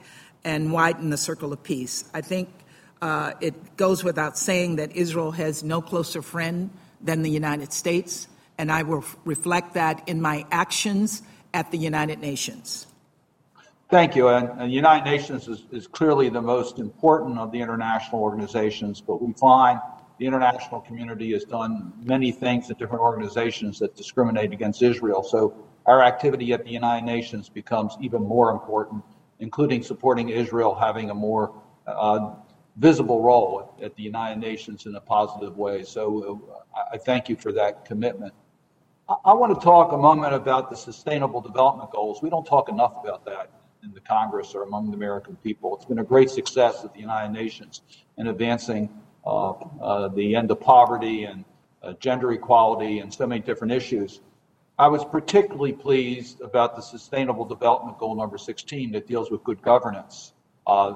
and widen the circle of peace. I think it goes without saying that Israel has no closer friend than the United States, and I will reflect that in my actions at the United Nations. Thank you. And the United Nations is clearly the most important of the international organizations, but we find the international community has done many things at different organizations that discriminate against Israel. So our activity at the United Nations becomes even more important, including supporting Israel having a more visible role at the United Nations in a positive way. So I thank you for that commitment. I want to talk a moment about the Sustainable Development Goals. We don't talk enough about that in the Congress or among the American people. It's been a great success at the United Nations in advancing the end of poverty and gender equality and so many different issues. I was particularly pleased about the Sustainable Development Goal number 16 that deals with good governance,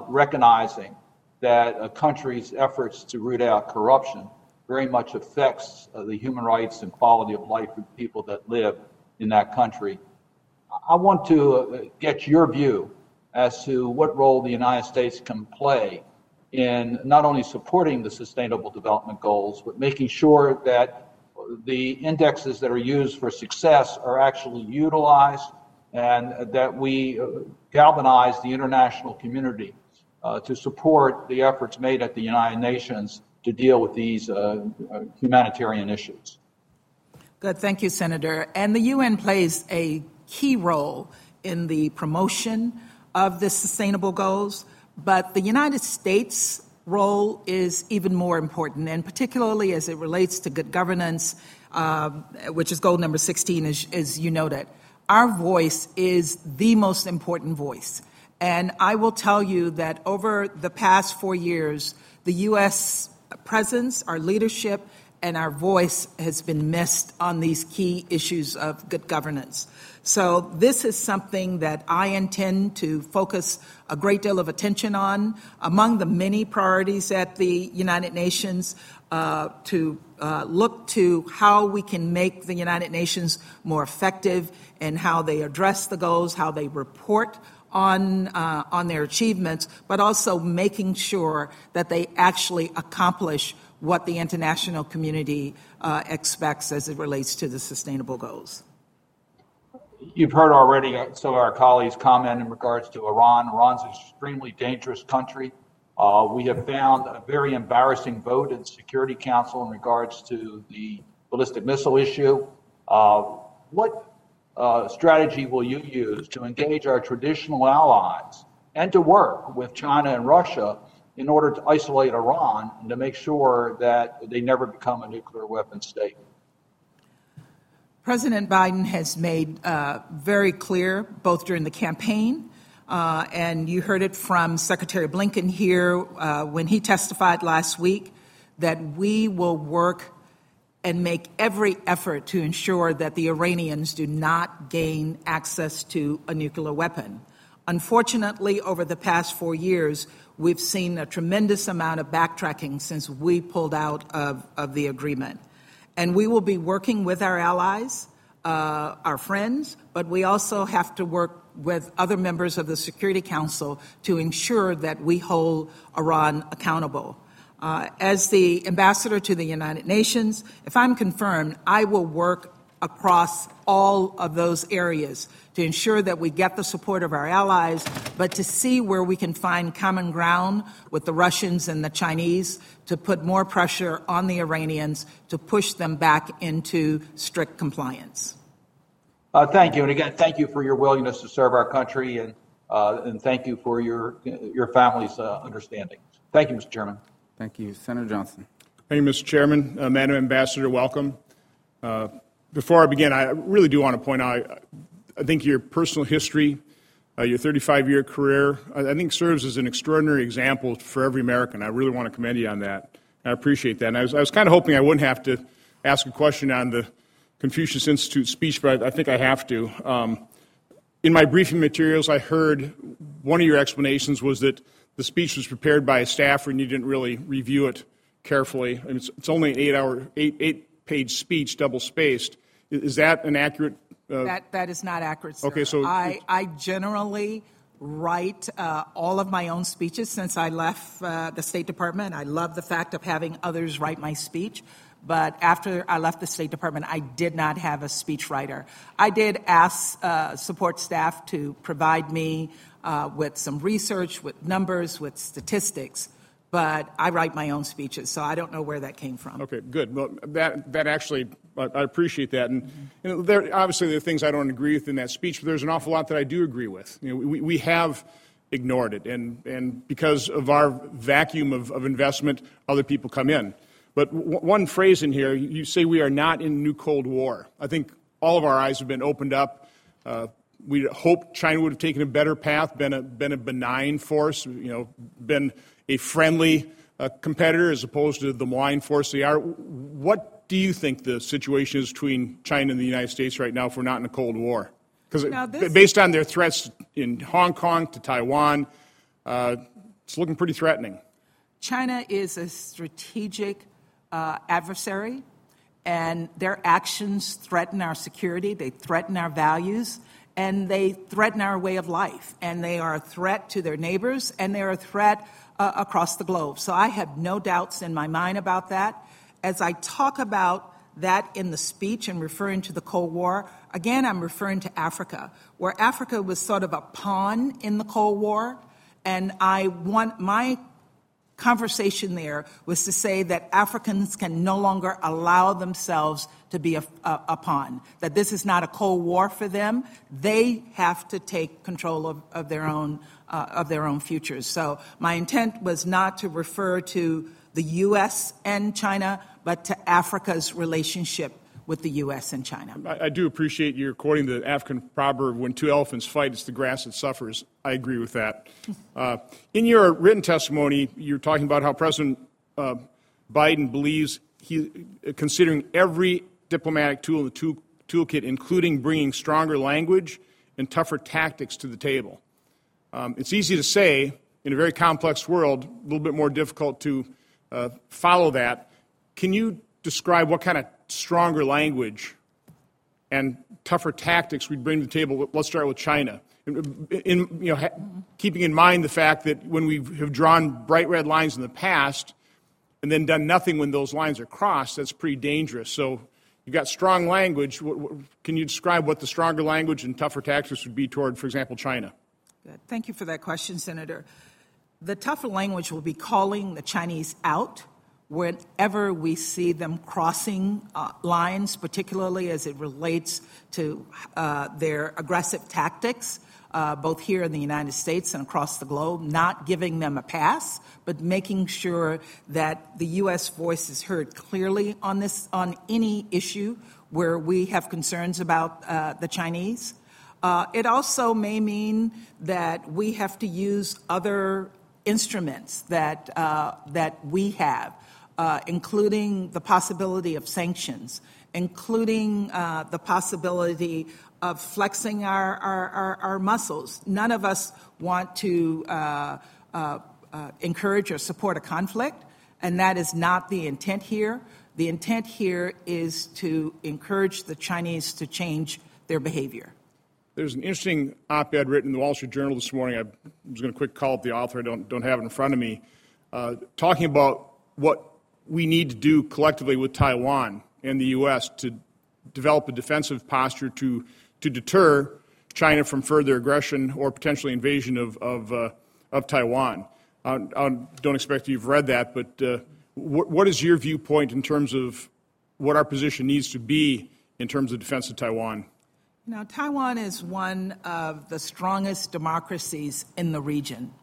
recognizing that a country's efforts to root out corruption very much affects the human rights and quality of life of people that live in that country. I want to get your view as to what role the United States can play in not only supporting the Sustainable Development Goals, but making sure that the indexes that are used for success are actually utilized and that we galvanize the international community to support the efforts made at the United Nations to deal with these humanitarian issues. Good. Thank you, Senator. And the UN plays a key role in the promotion of the Sustainable Goals, but the United States' role is even more important, and particularly as it relates to good governance, which is goal number 16, as you noted. Our voice is the most important voice, And I will tell you that over the past 4 years, the U.S. presence, our leadership, and our voice has been missed on these key issues of good governance. So this is something that I intend to focus a great deal of attention on. Among the many priorities at the United Nations, to look to how we can make the United Nations more effective and how they address the goals, how they report on their achievements, but also making sure that they actually accomplish what the international community expects as it relates to the sustainable goals. You've heard already some of our colleagues comment in regards to Iran. Iran's an extremely dangerous country. We have found a very embarrassing vote in Security Council in regards to the ballistic missile issue. What strategy will you use to engage our traditional allies and to work with China and Russia in order to isolate Iran and to make sure that they never become a nuclear weapon state? President Biden has made very clear, both during the campaign, and you heard it from Secretary Blinken here when he testified last week, that we will work and make every effort to ensure that the Iranians do not gain access to a nuclear weapon. Unfortunately, over the past 4 years, we've seen a tremendous amount of backtracking since we pulled out of the agreement. And we will be working with our allies, our friends, but we also have to work with other members of the Security Council to ensure that we hold Iran accountable. As the ambassador to the United Nations, if I'm confirmed, I will work across all of those areas to ensure that we get the support of our allies, but to see where we can find common ground with the Russians and the Chinese to put more pressure on the Iranians to push them back into strict compliance. Thank you. And again, thank you for your willingness to serve our country, and thank you for your family's understanding. Thank you, Mr. Chairman. Thank you. Senator Johnson. Thank you, Mr. Chairman. Madam Ambassador, welcome. Before I begin, I really do want to point out, I think your personal history, your 35-year career, I think serves as an extraordinary example for every American. I really want to commend you on that. I appreciate that. And I was kind of hoping I wouldn't have to ask a question on the Confucius Institute speech, but I think I have to. In my briefing materials, I heard one of your explanations was that the speech was prepared by a staffer and you didn't really review it carefully. I mean, it's only an eight-page speech, double-spaced. Is that an accurate? That is not accurate, sir. Okay, so I generally write all of my own speeches since I left the State Department. I love the fact of having others write my speech. But after I left the State Department, I did not have a speech writer. I did ask support staff to provide me with some research, with numbers, with statistics. But I write my own speeches, so I don't know where that came from. Okay, good. Well, that actually, I appreciate that. And there, obviously there are things I don't agree with in that speech, but there's an awful lot that I do agree with. You know, we have ignored it, and because of our vacuum of investment, other people come in. But one phrase in here, you say we are not in a new Cold War. I think all of our eyes have been opened up. We hoped China would have taken a better path, been a benign force, been a friendly competitor as opposed to the malign force they are. What do you think the situation is between China and the United States right now if we're not in a Cold War? Because based on their threats in Hong Kong to Taiwan, it's looking pretty threatening. China is a strategic adversary, and their actions threaten our security, they threaten our values, and they threaten our way of life, and they are a threat to their neighbors, and they're a threat across the globe. So I have no doubts in my mind about that. As I talk about that in the speech and referring to the Cold War, again, I'm referring to Africa, where Africa was sort of a pawn in the Cold War, and I want my conversation there was to say that Africans can no longer allow themselves to be a pawn, that this is not a Cold War for them. They have to take control of their own futures. So my intent was not to refer to the U.S. and China, but to Africa's relationship with the U.S. and China. I do appreciate your quoting the African proverb, when two elephants fight, it's the grass that suffers. I agree with that. In your written testimony, you're talking about how President Biden believes he, considering every diplomatic tool in the toolkit, including bringing stronger language and tougher tactics to the table. It's easy to say in a very complex world, a little bit more difficult to follow that. Can you describe what kind of stronger language and tougher tactics we'd bring to the table? Let's start with China. Keeping in mind the fact that when we have drawn bright red lines in the past and then done nothing when those lines are crossed, that's pretty dangerous. So you've got strong language. Can you describe what the stronger language and tougher tactics would be toward, for example, China? Good. Thank you for that question, Senator. The tougher language will be calling the Chinese out whenever we see them crossing lines, particularly as it relates to their aggressive tactics, both here in the United States and across the globe, not giving them a pass, but making sure that the U.S. voice is heard clearly on this, on any issue where we have concerns about the Chinese. It also may mean that we have to use other instruments that that we have, including the possibility of sanctions, including the possibility of flexing our muscles. None of us want to encourage or support a conflict, and that is not the intent here. The intent here is to encourage the Chinese to change their behavior. There's an interesting op-ed written in the Wall Street Journal this morning. I was going to quick call up the author. I don't have it in front of me. Talking about what we need to do collectively with Taiwan and the U.S. to develop a defensive posture to deter China from further aggression or potentially invasion of Taiwan. I don't expect you've read that, but what is your viewpoint in terms of what our position needs to be in terms of defense of Taiwan? Now, Taiwan is one of the strongest democracies in the region,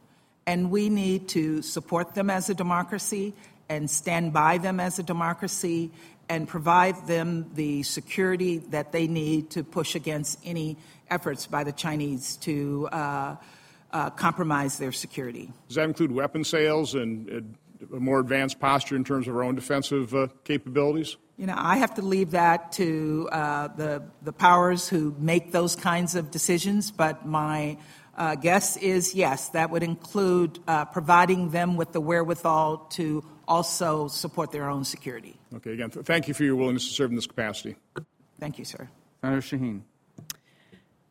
and we need to support them as a democracy and stand by them as a democracy and provide them the security that they need to push against any efforts by the Chinese to compromise their security. Does that include weapon sales and a more advanced posture in terms of our own defensive capabilities? You know, I have to leave that to the powers who make those kinds of decisions, but my guess is, yes, that would include providing them with the wherewithal to also support their own security. Okay, again, thank you for your willingness to serve in this capacity. Thank you, sir. Senator Shaheen.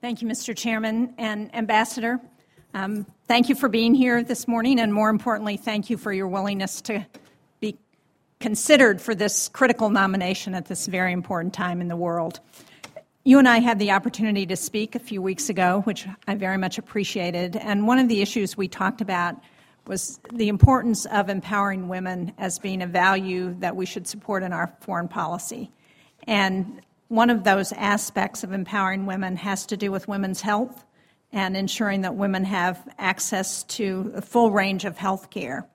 Thank you, Mr. Chairman and Ambassador. Thank you for being here this morning, and more importantly, thank you for your willingness to be considered for this critical nomination at this very important time in the world. You and I had the opportunity to speak a few weeks ago, which I very much appreciated, and one of the issues we talked about was the importance of empowering women as being a value that we should support in our foreign policy. And one of those aspects of empowering women has to do with women's health and ensuring that women have access to a full range of health care.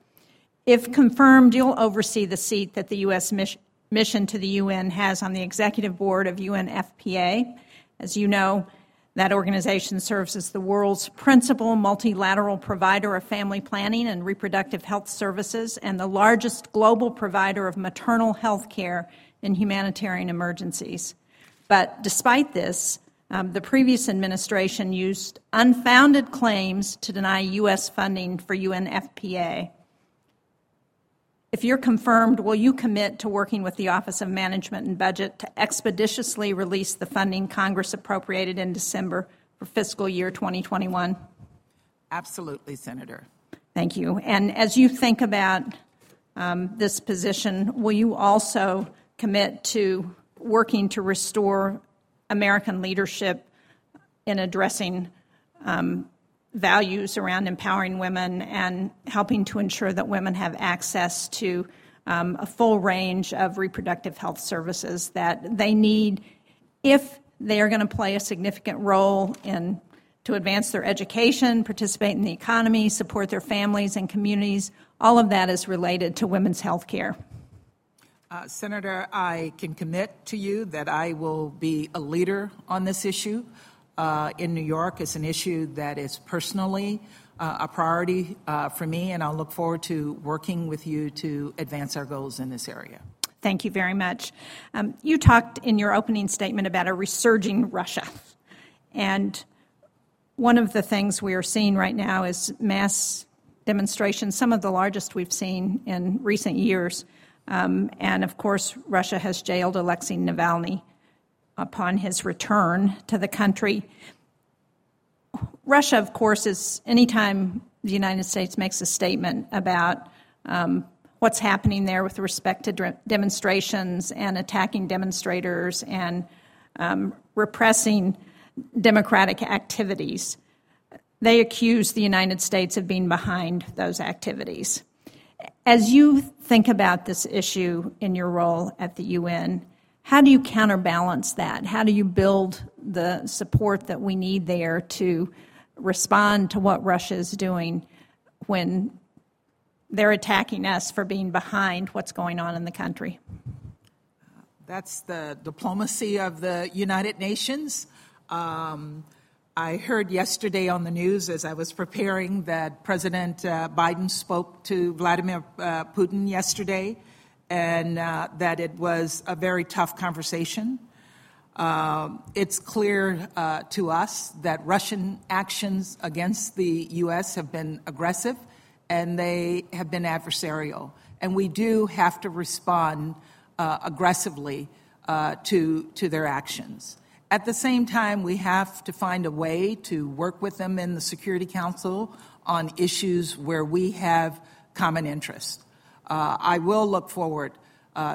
If confirmed, you'll oversee the seat that the U.S. mission to the UN has on the executive board of UNFPA. As you know, that organization serves as the world's principal multilateral provider of family planning and reproductive health services and the largest global provider of maternal health care in humanitarian emergencies. But despite this, the previous administration used unfounded claims to deny U.S. funding for UNFPA. If you're confirmed, will you commit to working with the Office of Management and Budget to expeditiously release the funding Congress appropriated in December for fiscal year 2021? Absolutely, Senator. Thank you. And as you think about this position, will you also commit to working to restore American leadership in addressing values around empowering women and helping to ensure that women have access to a full range of reproductive health services that they need if they are going to play a significant role in to advance their education, participate in the economy, support their families and communities? All of that is related to women's health care. Senator, I can commit to you that I will be a leader on this issue in New York. It's an issue that is personally a priority for me, and I'll look forward to working with you to advance our goals in this area. Thank you very much. You talked in your opening statement about a resurging Russia. And one of the things we are seeing right now is mass demonstrations, some of the largest we've seen in recent years. And, of course, Russia has jailed Alexei Navalny upon his return to the country. Russia, of course, is any time the United States makes a statement about what's happening there with respect to demonstrations and attacking demonstrators and repressing democratic activities, they accuse the United States of being behind those activities. As you think about this issue in your role at the UN, how do you counterbalance that? How do you build the support that we need there to respond to what Russia is doing when they're attacking us for being behind what's going on in the country? That's the diplomacy of the United Nations. I heard yesterday on the news as I was preparing that President Biden spoke to Vladimir Putin yesterday, and that it was a very tough conversation. It's clear to us that Russian actions against the U.S. have been aggressive, and they have been adversarial. And we do have to respond aggressively to their actions. At the same time, we have to find a way to work with them in the Security Council on issues where we have common interest. I will look forward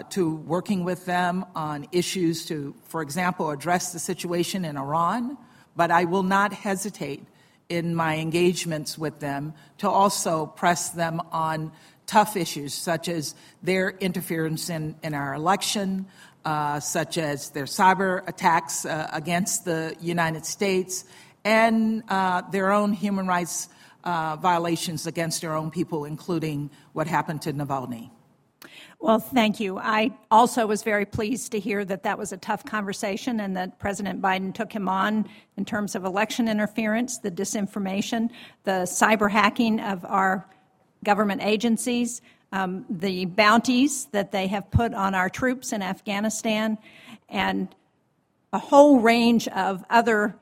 to working with them on issues to, for example, address the situation in Iran, but I will not hesitate in my engagements with them to also press them on tough issues such as their interference in our election, such as their cyber attacks against the United States, and their own human rights violations against their own people, including what happened to Navalny. Well, thank you. I also was very pleased to hear that that was a tough conversation and that President Biden took him on in terms of election interference, the disinformation, the cyber hacking of our government agencies, the bounties that they have put on our troops in Afghanistan, and a whole range of other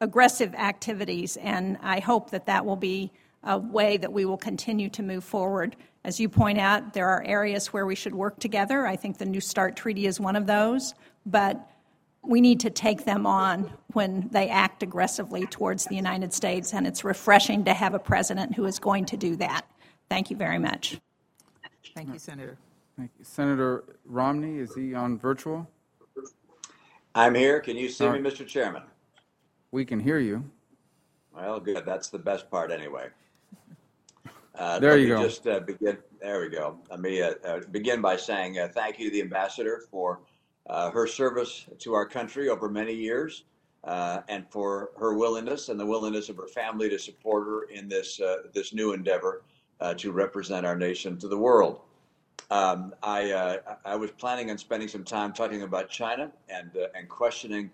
aggressive activities. And I hope that that will be a way that we will continue to move forward. As you point out, there are areas where we should work together. I think the New START Treaty is one of those. But we need to take them on when they act aggressively towards the United States, and it's refreshing to have a president who is going to do that. Thank you very much. Thank you, Senator. Thank you. Senator Romney, is he on virtual? I'm here. Can you see me, Mr. Chairman? We can hear you. Well, good. That's the best part anyway. There you go. Just begin. There we go. Let me begin by saying thank you to the ambassador for her service to our country over many years and for her willingness and the willingness of her family to support her in this this new endeavor to represent our nation to the world. I was planning on spending some time talking about China and questioning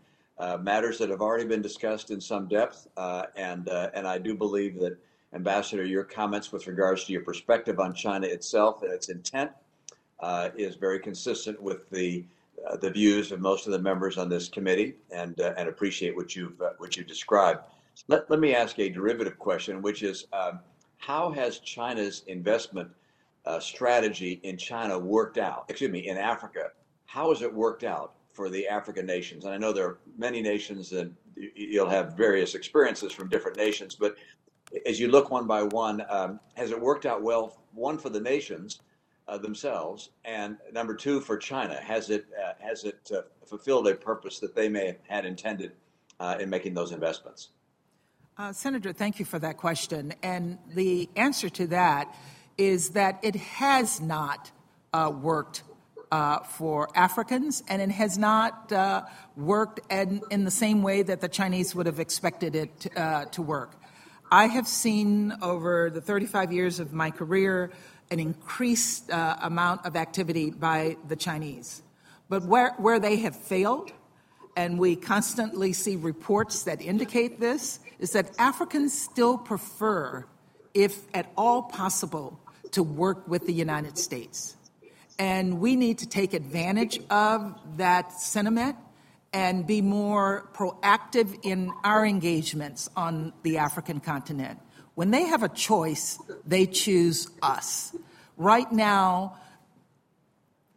matters that have already been discussed in some depth, and I do believe that, Ambassador, your comments with regards to your perspective on China itself and its intent is very consistent with the views of most of the members on this committee, and appreciate what you described. Let me ask a derivative question, which is, how has China's investment strategy in China worked out? Excuse me, in Africa, how has it worked out for the African nations? And I know there are many nations, and you'll have various experiences from different nations. But as you look one by one, has it worked out well? One, for the nations themselves, and number two, for China, has it fulfilled a purpose that they may have had intended in making those investments? Senator, thank you for that question. And the answer to that is that it has not worked for Africans, and it has not worked in the same way that the Chinese would have expected it to work. I have seen over the 35 years of my career an increased amount of activity by the Chinese. But where they have failed, and we constantly see reports that indicate this, is that Africans still prefer, if at all possible, to work with the United States. And we need to take advantage of that sentiment and be more proactive in our engagements on the African continent. When they have a choice, they choose us. Right now,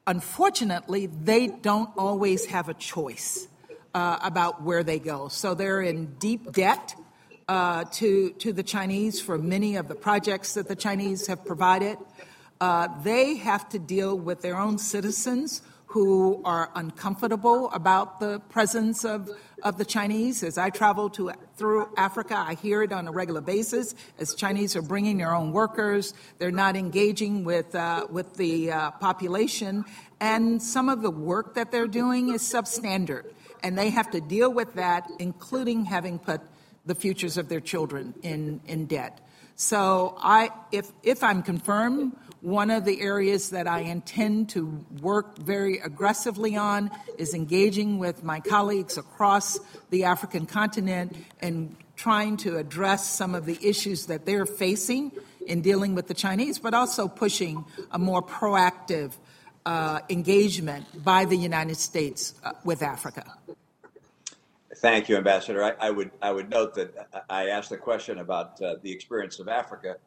unfortunately, they don't always have a choice about where they go. So they're in deep debt to the Chinese for many of the projects that the Chinese have provided. They have to deal with their own citizens who are uncomfortable about the presence of the Chinese. As I travel through Africa, I hear it on a regular basis. As Chinese are bringing their own workers, they're not engaging with the population. And some of the work that they're doing is substandard. And they have to deal with that, including having put the futures of their children in debt. So if I'm confirmed, one of the areas that I intend to work very aggressively on is engaging with my colleagues across the African continent and trying to address some of the issues that they're facing in dealing with the Chinese, but also pushing a more proactive engagement by the United States with Africa. Thank you, Ambassador. I would note that I asked the question about the experience of Africa,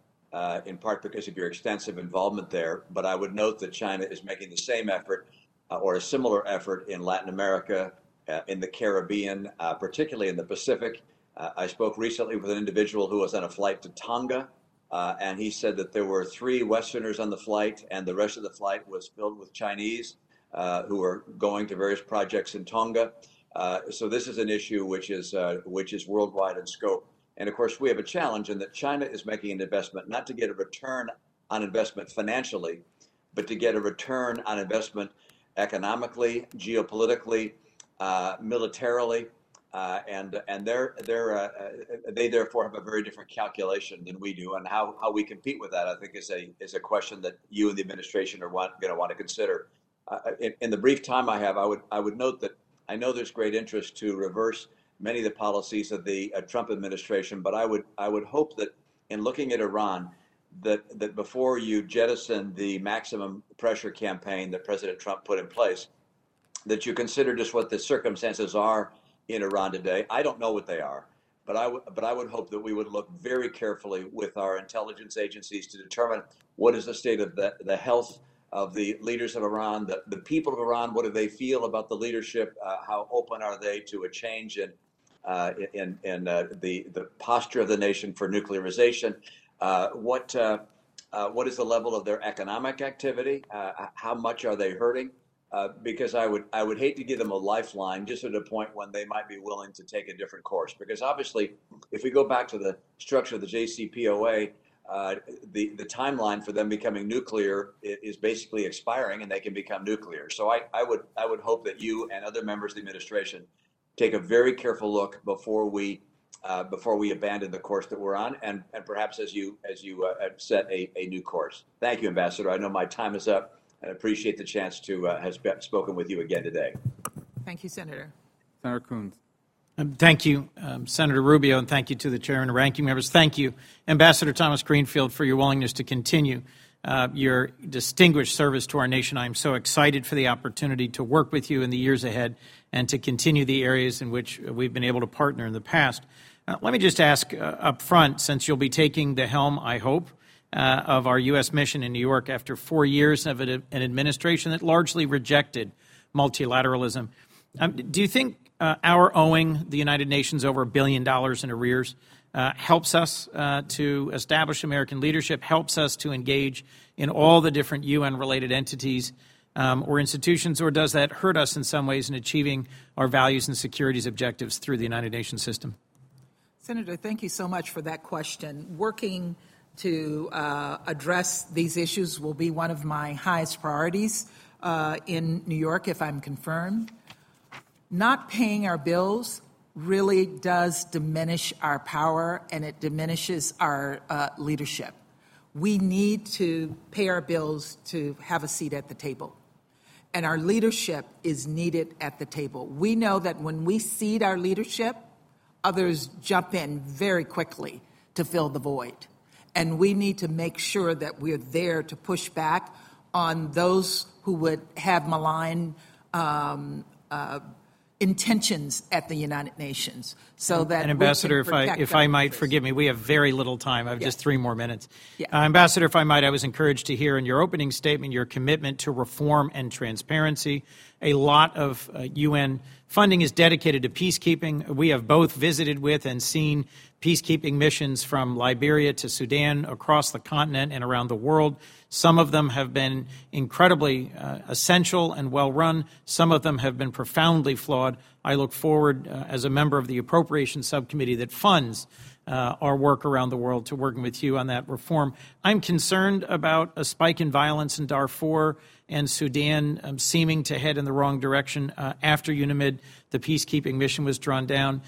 in part because of your extensive involvement there. But I would note that China is making the same effort or a similar effort in Latin America, in the Caribbean, particularly in the Pacific. I spoke recently with an individual who was on a flight to Tonga, and he said that there were 3 Westerners on the flight, and the rest of the flight was filled with Chinese who were going to various projects in Tonga. So this is an issue which is worldwide in scope. And of course, we have a challenge in that China is making an investment not to get a return on investment financially, but to get a return on investment economically, geopolitically, militarily, and they therefore have a very different calculation than we do. And how we compete with that, I think, is a question that you and the administration are going to want to consider. In the brief time I have, I would note that I know there's great interest to reverse many of the policies of the Trump administration, but I would hope that in looking at Iran, that before you jettison the maximum pressure campaign that President Trump put in place, that you consider just what the circumstances are in Iran today. I don't know what they are, but I would hope that we would look very carefully with our intelligence agencies to determine what is the state of the health of the leaders of Iran, the people of Iran. What do they feel about the leadership? How open are they to a change in the posture of the nation for nuclearization? What is the level of their economic activity? How much are they hurting? Because I would hate to give them a lifeline just at a point when they might be willing to take a different course. Because obviously, if we go back to the structure of the JCPOA, the timeline for them becoming nuclear is basically expiring, and they can become nuclear. So I would hope that you and other members of the administration take a very careful look before we abandon the course that we're on, and perhaps as you set a new course. Thank you, Ambassador. I know my time is up, and I appreciate the chance to have spoken with you again today. Thank you, Senator. Senator Coons. Thank you, Senator Rubio, and thank you to the chairman and ranking members. Thank you, Ambassador Thomas-Greenfield, for your willingness to continue your distinguished service to our nation. I am so excited for the opportunity to work with you in the years ahead and to continue the areas in which we've been able to partner in the past. Let me just ask up front, since you'll be taking the helm, I hope, of our U.S. mission in New York after 4 years of an administration that largely rejected multilateralism, do you think our owing the United Nations over $1 billion in arrears helps us to establish American leadership, helps us to engage in all the different UN-related entities or institutions, or does that hurt us in some ways in achieving our values and securities objectives through the United Nations system? Senator, thank you so much for that question. Working to address these issues will be one of my highest priorities in New York if I'm confirmed. Not paying our bills really does diminish our power, and it diminishes our leadership. We need to pay our bills to have a seat at the table. And our leadership is needed at the table. We know that when we cede our leadership, others jump in very quickly to fill the void. And we need to make sure that we're there to push back on those who would have malign intentions at the United Nations, so that. And Ambassador, if I might, forgive me, we have very little time. I have just 3 more minutes. Yeah. Ambassador, if I might, I was encouraged to hear in your opening statement your commitment to reform and transparency. A lot of UN funding is dedicated to peacekeeping. We have both visited with and seen peacekeeping missions from Liberia to Sudan, across the continent and around the world. Some of them have been incredibly essential and well-run. Some of them have been profoundly flawed. I look forward, as a member of the Appropriations Subcommittee that funds our work around the world, to working with you on that reform. I'm concerned about a spike in violence in Darfur and Sudan seeming to head in the wrong direction after UNAMID, the peacekeeping mission, was drawn down.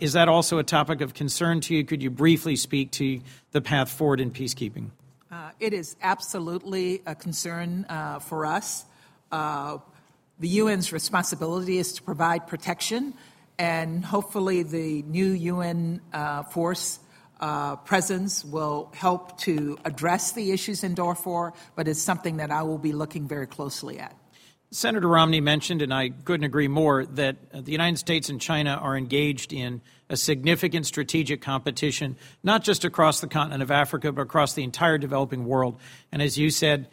Is that also a topic of concern to you? Could you briefly speak to the path forward in peacekeeping? It is absolutely a concern for us. The UN's responsibility is to provide protection, and hopefully the new UN force presence will help to address the issues in Darfur, but it's something that I will be looking very closely at. Senator Romney mentioned, and I couldn't agree more, that the United States and China are engaged in a significant strategic competition, not just across the continent of Africa, but across the entire developing world. And as you said,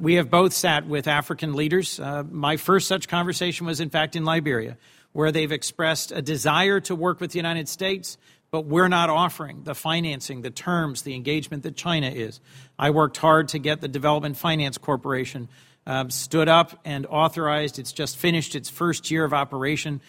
we have both sat with African leaders. My first such conversation was, in fact, in Liberia, where they've expressed a desire to work with the United States, but we're not offering the financing, the terms, the engagement that China is. I worked hard to get the Development Finance Corporation stood up and authorized. It's just finished its first year of operation.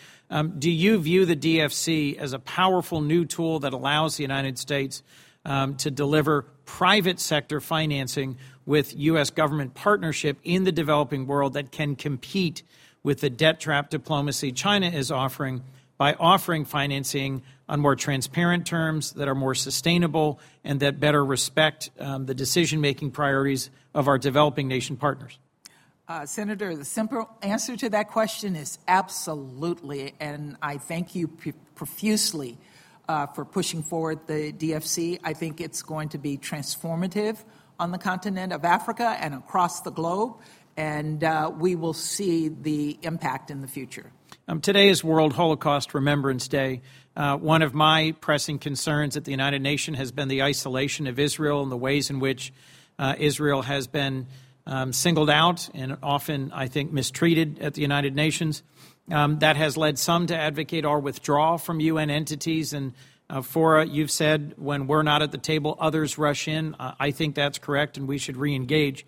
Do you view the DFC as a powerful new tool that allows the United States to deliver private sector financing with U.S. government partnership in the developing world that can compete with the debt trap diplomacy China is offering, by offering financing on more transparent terms that are more sustainable and that better respect the decision-making priorities of our developing nation partners? Senator, the simple answer to that question is absolutely, and I thank you profusely for pushing forward the DFC. I think it's going to be transformative on the continent of Africa and across the globe, and we will see the impact in the future. Today is World Holocaust Remembrance Day. One of my pressing concerns at the United Nations has been the isolation of Israel and the ways in which Israel has been singled out and often, I think, mistreated at the United Nations. That has led some to advocate our withdrawal from UN entities. And Fora, you've said, when we're not at the table, others rush in. I think that's correct, and we should re-engage.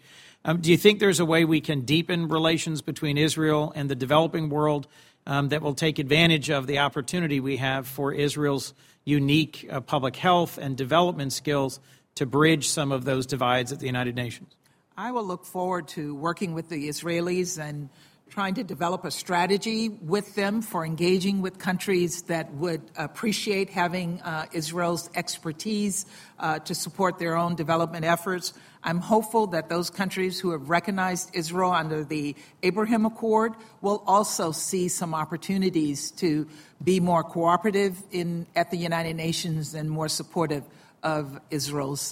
Do you think there's a way we can deepen relations between Israel and the developing world that will take advantage of the opportunity we have for Israel's unique public health and development skills to bridge some of those divides at the United Nations? I will look forward to working with the Israelis and trying to develop a strategy with them for engaging with countries that would appreciate having Israel's expertise to support their own development efforts. I'm hopeful that those countries who have recognized Israel under the Abraham Accord will also see some opportunities to be more cooperative at the United Nations and more supportive of Israel's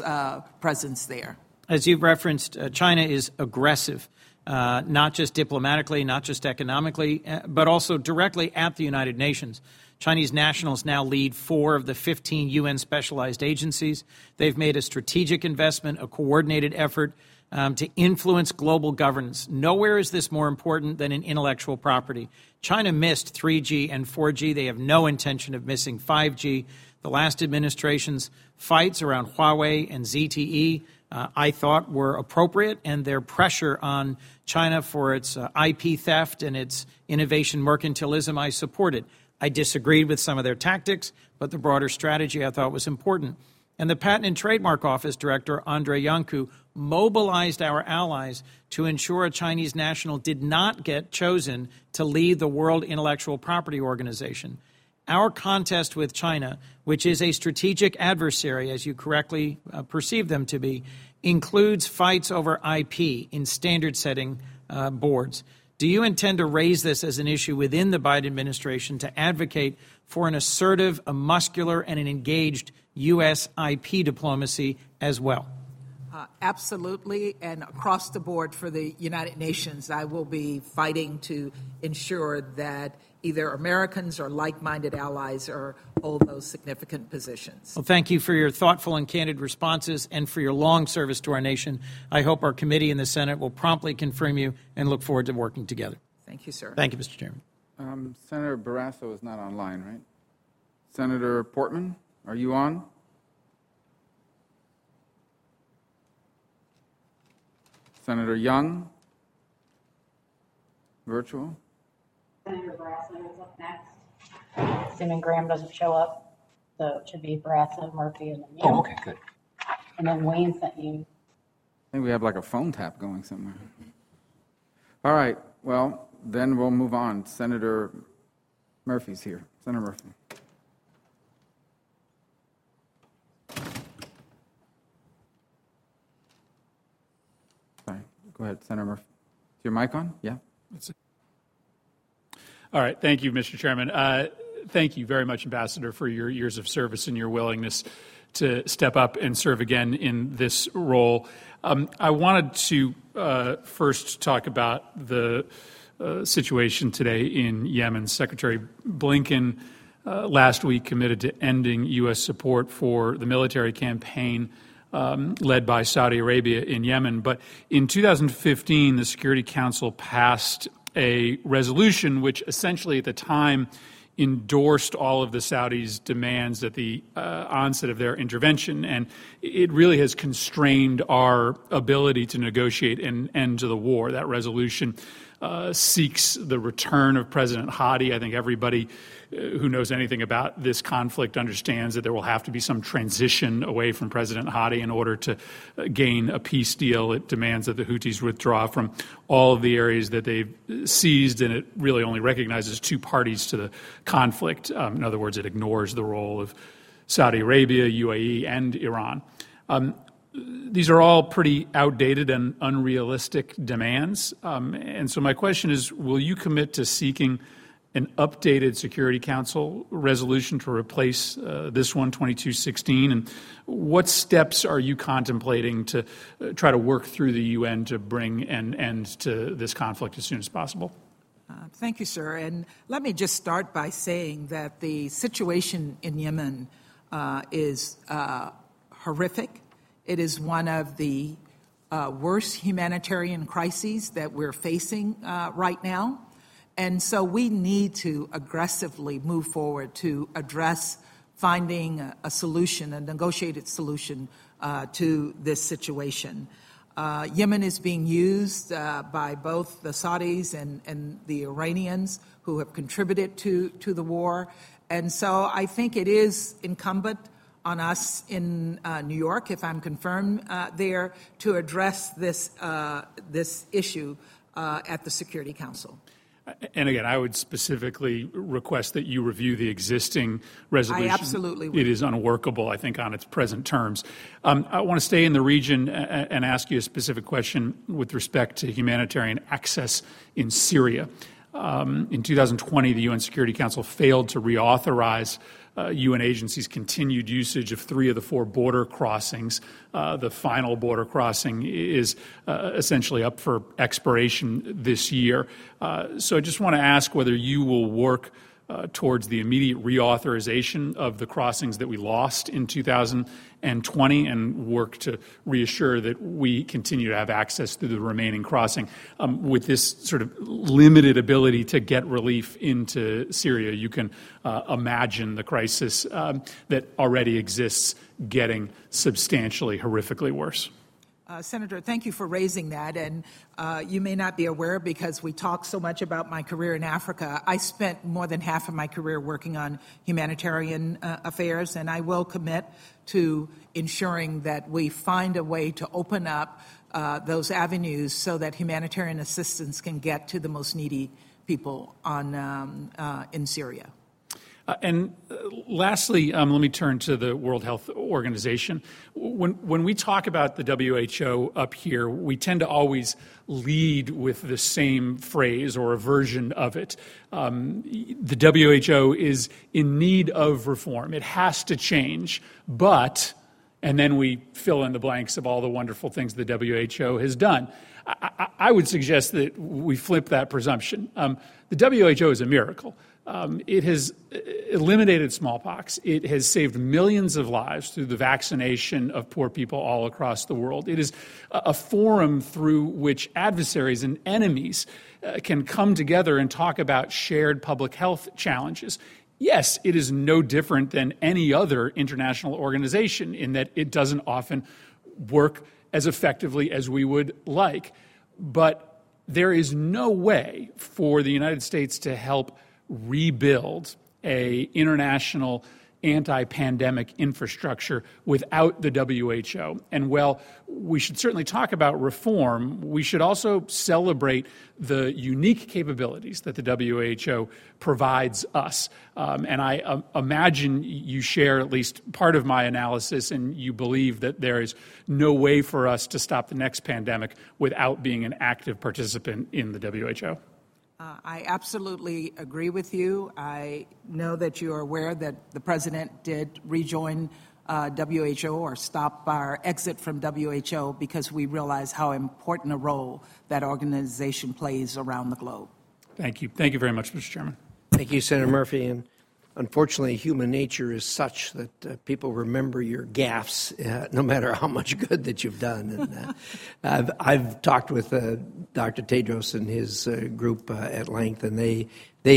presence there. As you've referenced, China is aggressive, not just diplomatically, not just economically, but also directly at the United Nations. Chinese nationals now lead 4 of the 15 UN specialized agencies. They've made a strategic investment, a coordinated effort to influence global governance. Nowhere is this more important than in intellectual property. China missed 3G and 4G. They have no intention of missing 5G. The last administration's fights around Huawei and ZTE I thought were appropriate, and their pressure on China for its IP theft and its innovation mercantilism I supported. I disagreed with some of their tactics, but the broader strategy I thought was important. And the Patent and Trademark Office Director, Andrei Iancu, mobilized our allies to ensure a Chinese national did not get chosen to lead the World Intellectual Property Organization. our contest with China, which is a strategic adversary, as you correctly perceive them to be, includes fights over IP in standard-setting boards. Do you intend to raise this as an issue within the Biden administration to advocate for an assertive, a muscular, and an engaged U.S. IP diplomacy as well? Absolutely, and across the board for the United Nations, I will be fighting to ensure that either Americans or like-minded allies hold those significant positions. Well, thank you for your thoughtful and candid responses and for your long service to our nation. I hope our committee in the Senate will promptly confirm you and look forward to working together. Thank you, sir. Thank you, Mr. Chairman. Senator Barrasso is not online, right? Senator Portman, are you on? Senator Young, virtual. Senator Barrasso is up next. Assuming Graham doesn't show up, so it should be Barrasso, Murphy, and then you. Oh, okay, good. And then Wayne sent you. I think we have like a phone tap going somewhere. All right, well, then we'll move on. Senator Murphy's here. Senator Murphy. Go ahead, Senator Murphy. Is your mic on? Yeah. All right. Thank you, Mr. Chairman. Thank you very much, Ambassador, for your years of service and your willingness to step up and serve again in this role. I wanted to first talk about the situation today in Yemen. Secretary Blinken last week committed to ending U.S. support for the military campaign led by Saudi Arabia in Yemen. But in 2015, the Security Council passed a resolution which essentially at the time endorsed all of the Saudis' demands at the onset of their intervention. And it really has constrained our ability to negotiate an end to the war. That resolution seeks the return of President Hadi. I think everybody who knows anything about this conflict understands that there will have to be some transition away from President Hadi in order to gain a peace deal. It demands that the Houthis withdraw from all of the areas that they've seized, and it really only recognizes two parties to the conflict. In other words, it ignores the role of Saudi Arabia, UAE, and Iran. These are all pretty outdated and unrealistic demands. And so my question is, will you commit to seeking an updated Security Council resolution to replace this one, 2216? And what steps are you contemplating to try to work through the UN to bring an end to this conflict as soon as possible? Thank you, sir. And let me just start by saying that the situation in Yemen is horrific. It is one of the worst humanitarian crises that we're facing right now. And so we need to aggressively move forward to address finding a solution, a negotiated solution to this situation. Yemen is being used by both the Saudis and the Iranians who have contributed to the war. And so I think it is incumbent on us in New York, if I'm confirmed there, to address this issue at the Security Council. And again, I would specifically request that you review the existing resolution. I absolutely would. It is unworkable, I think, on its present terms. I want to stay in the region and ask you a specific question with respect to humanitarian access in Syria. In 2020, the UN Security Council failed to reauthorize UN agencies' continued usage of three of the four border crossings. The final border crossing is essentially up for expiration this year. So I just want to ask whether you will work towards the immediate reauthorization of the crossings that we lost in 2020 and work to reassure that we continue to have access to the remaining crossing. With this sort of limited ability to get relief into Syria, you can imagine the crisis that already exists getting substantially, horrifically worse. Senator, thank you for raising that. And you may not be aware because we talk so much about my career in Africa. I spent more than half of my career working on humanitarian affairs, and I will commit to ensuring that we find a way to open up those avenues so that humanitarian assistance can get to the most needy people in Syria. And lastly, let me turn to the World Health Organization. When we talk about the WHO up here, we tend to always lead with the same phrase or a version of it. The WHO is in need of reform. It has to change, but, and then we fill in the blanks of all the wonderful things the WHO has done. I would suggest that we flip that presumption. The WHO is a miracle. It has eliminated smallpox. It has saved millions of lives through the vaccination of poor people all across the world. It is a forum through which adversaries and enemies can come together and talk about shared public health challenges. Yes, it is no different than any other international organization in that it doesn't often work as effectively as we would like. But there is no way for the United States to help rebuild an international anti-pandemic infrastructure without the WHO. And while we should certainly talk about reform, we should also celebrate the unique capabilities that the WHO provides us. And I imagine you share at least part of my analysis, and you believe that there is no way for us to stop the next pandemic without being an active participant in the WHO. I absolutely agree with you. I know that you are aware that the president did rejoin WHO or stop our exit from WHO because we realize how important a role that organization plays around the globe. Thank you. Thank you very much, Mr. Chairman. Thank you, Senator Murphy. And unfortunately, human nature is such that people remember your gaffes no matter how much good that you've done. And I've talked with Dr. Tedros and his group at length, and they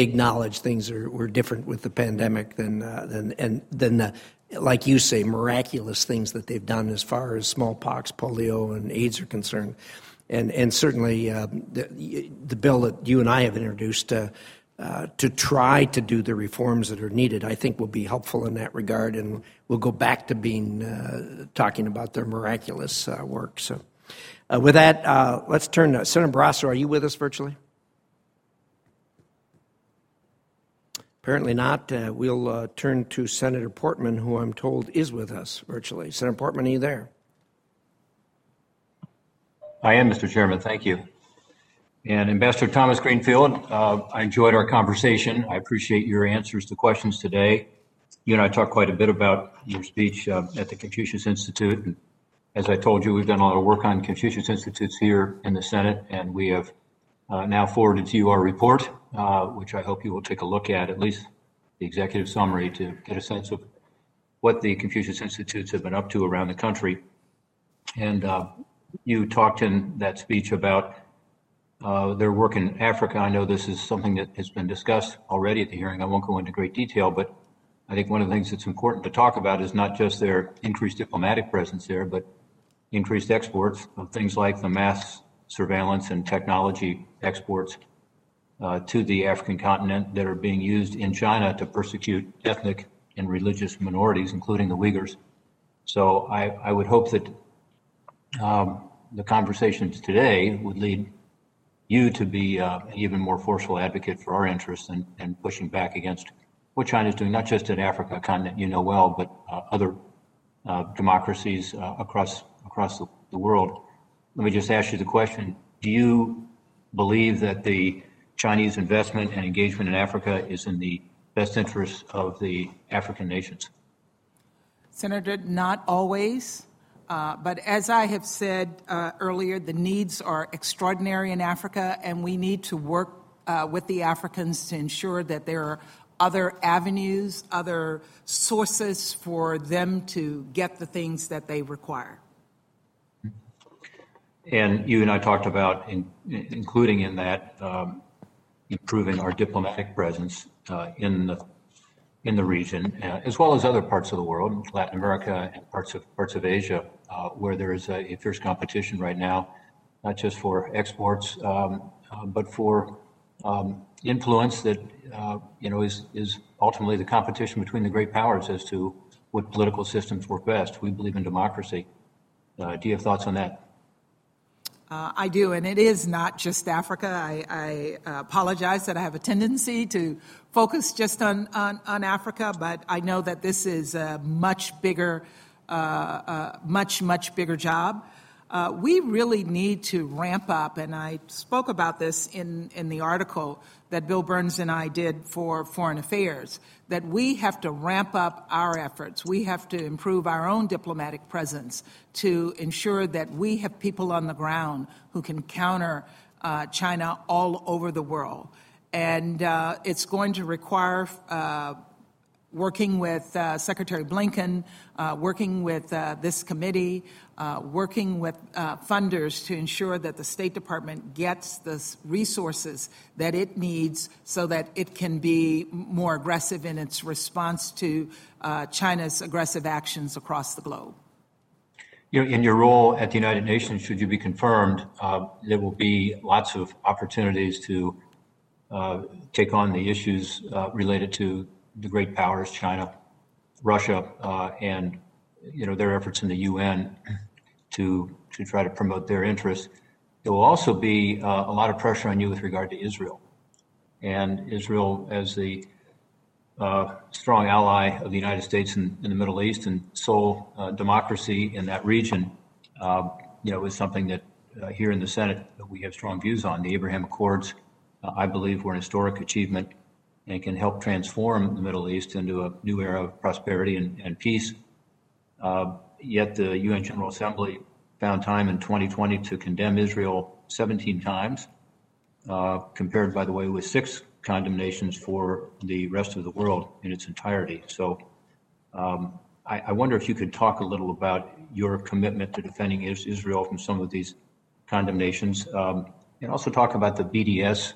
acknowledge things were different with the pandemic than like you say, miraculous things that they've done as far as smallpox, polio, and AIDS are concerned. And certainly the bill that you and I have introduced to try to do the reforms that are needed, I think will be helpful in that regard, and we'll go back to being talking about their miraculous work. So, with that, let's turn to Senator Barrasso. Are you with us virtually? Apparently not. We'll turn to Senator Portman, who I'm told is with us virtually. Senator Portman, are you there? I am, Mr. Chairman. Thank you. And Ambassador Thomas-Greenfield, I enjoyed our conversation. I appreciate your answers to questions today. You and I talked quite a bit about your speech at the Confucius Institute. And as I told you, we've done a lot of work on Confucius Institutes here in the Senate, and we have now forwarded to you our report, which I hope you will take a look at least the executive summary, to get a sense of what the Confucius Institutes have been up to around the country. And you talked in that speech about their work in Africa. I know this is something that has been discussed already at the hearing. I won't go into great detail, but I think one of the things that's important to talk about is not just their increased diplomatic presence there, but increased exports of things like the mass surveillance and technology exports to the African continent that are being used in China to persecute ethnic and religious minorities, including the Uyghurs. So I would hope that the conversations today would lead you to be an even more forceful advocate for our interests and pushing back against what China is doing, not just in Africa, a continent you know well, but other democracies across the world. Let me just ask you the question. Do you believe that the Chinese investment and engagement in Africa is in the best interest of the African nations? Senator, not always. But as I have said earlier, the needs are extraordinary in Africa, and we need to work with the Africans to ensure that there are other avenues, other sources for them to get the things that they require. And you and I talked about, including in that, improving our diplomatic presence in the region, as well as other parts of the world, Latin America and parts of Asia, where there is a fierce competition right now, not just for exports, but for influence that is ultimately the competition between the great powers as to what political systems work best. We believe in democracy. Do you have thoughts on that? I do, and it is not just Africa. I apologize that I have a tendency to focus just on Africa, but I know that this is a much bigger, much bigger job. We really need to ramp up, and I spoke about this in the article that Bill Burns and I did for Foreign Affairs, that we have to ramp up our efforts. We have to improve our own diplomatic presence to ensure that we have people on the ground who can counter China all over the world. And it's going to require working with Secretary Blinken, working with this committee, working with funders to ensure that the State Department gets the resources that it needs so that it can be more aggressive in its response to China's aggressive actions across the globe. You know, in your role at the United Nations, should you be confirmed, there will be lots of opportunities to take on the issues related to the great powers, China, Russia, and you know their efforts in the UN to try to promote their interests. There will also be a lot of pressure on you with regard to Israel, and Israel as the strong ally of the United States in the Middle East and sole democracy in that region. You know, is something that here in the Senate that we have strong views on. The Abraham Accords, I believe, were an historic achievement and can help transform the Middle East into a new era of prosperity and peace. Yet the UN General Assembly found time in 2020 to condemn Israel 17 times, compared, by the way, with 6 condemnations for the rest of the world in its entirety. So I wonder if you could talk a little about your commitment to defending Israel from some of these condemnations, and also talk about the BDS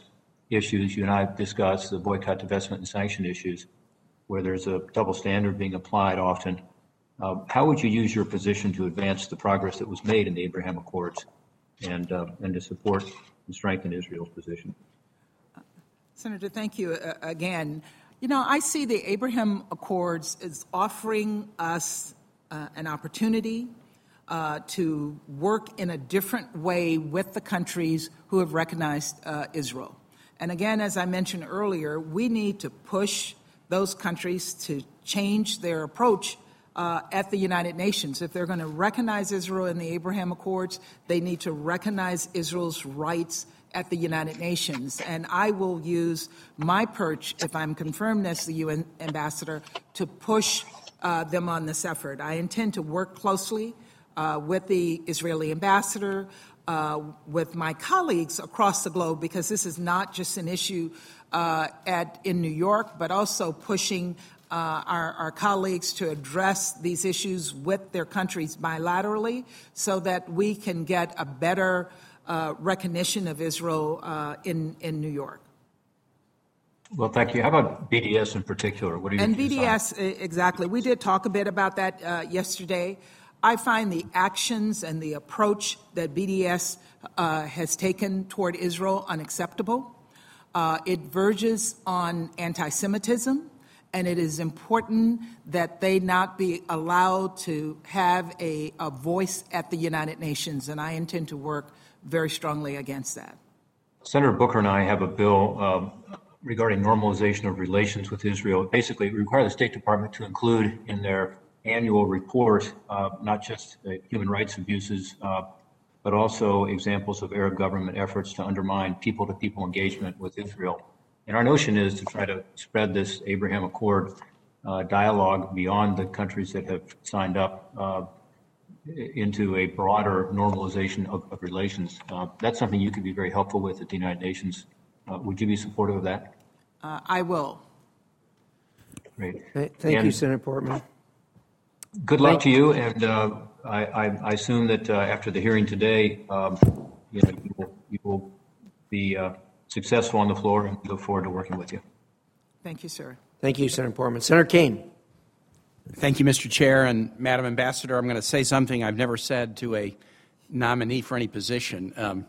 issues you and I discussed, the boycott, divestment, and sanction issues, where there's a double standard being applied often. How would you use your position to advance the progress that was made in the Abraham Accords and to support and strengthen Israel's position? Senator, thank you again. You know, I see the Abraham Accords as offering us an opportunity to work in a different way with the countries who have recognized Israel. And again, as I mentioned earlier, we need to push those countries to change their approach at the United Nations. If they're going to recognize Israel in the Abraham Accords, they need to recognize Israel's rights at the United Nations. And I will use my perch, if I'm confirmed as the UN ambassador, to push them on this effort. I intend to work closely with the Israeli ambassador, with my colleagues across the globe, because this is not just an issue in New York, but also pushing our colleagues to address these issues with their countries bilaterally so that we can get a better recognition of Israel in New York. Well, thank you. How about BDS in particular? What do you think? And BDS, exactly. We did talk a bit about that yesterday. I find the actions and the approach that BDS has taken toward Israel unacceptable. It verges on anti-Semitism, and it is important that they not be allowed to have a voice at the United Nations, and I intend to work very strongly against that. Senator Booker and I have a bill regarding normalization of relations with Israel. Basically, it requires the State Department to include in their annual report, not just human rights abuses, but also examples of Arab government efforts to undermine people-to-people engagement with Israel. And our notion is to try to spread this Abraham Accord dialogue beyond the countries that have signed up into a broader normalization of relations. That's something you could be very helpful with at the United Nations. Would you be supportive of that? I will. Great. Thank you, Senator Portman. Good luck to you, and I assume that after the hearing today, you will be successful on the floor, and look forward to working with you. Thank you, sir. Thank you, Senator Portman. Senator Cain. Thank you, Mr. Chair, and Madam Ambassador. I'm going to say something I've never said to a nominee for any position.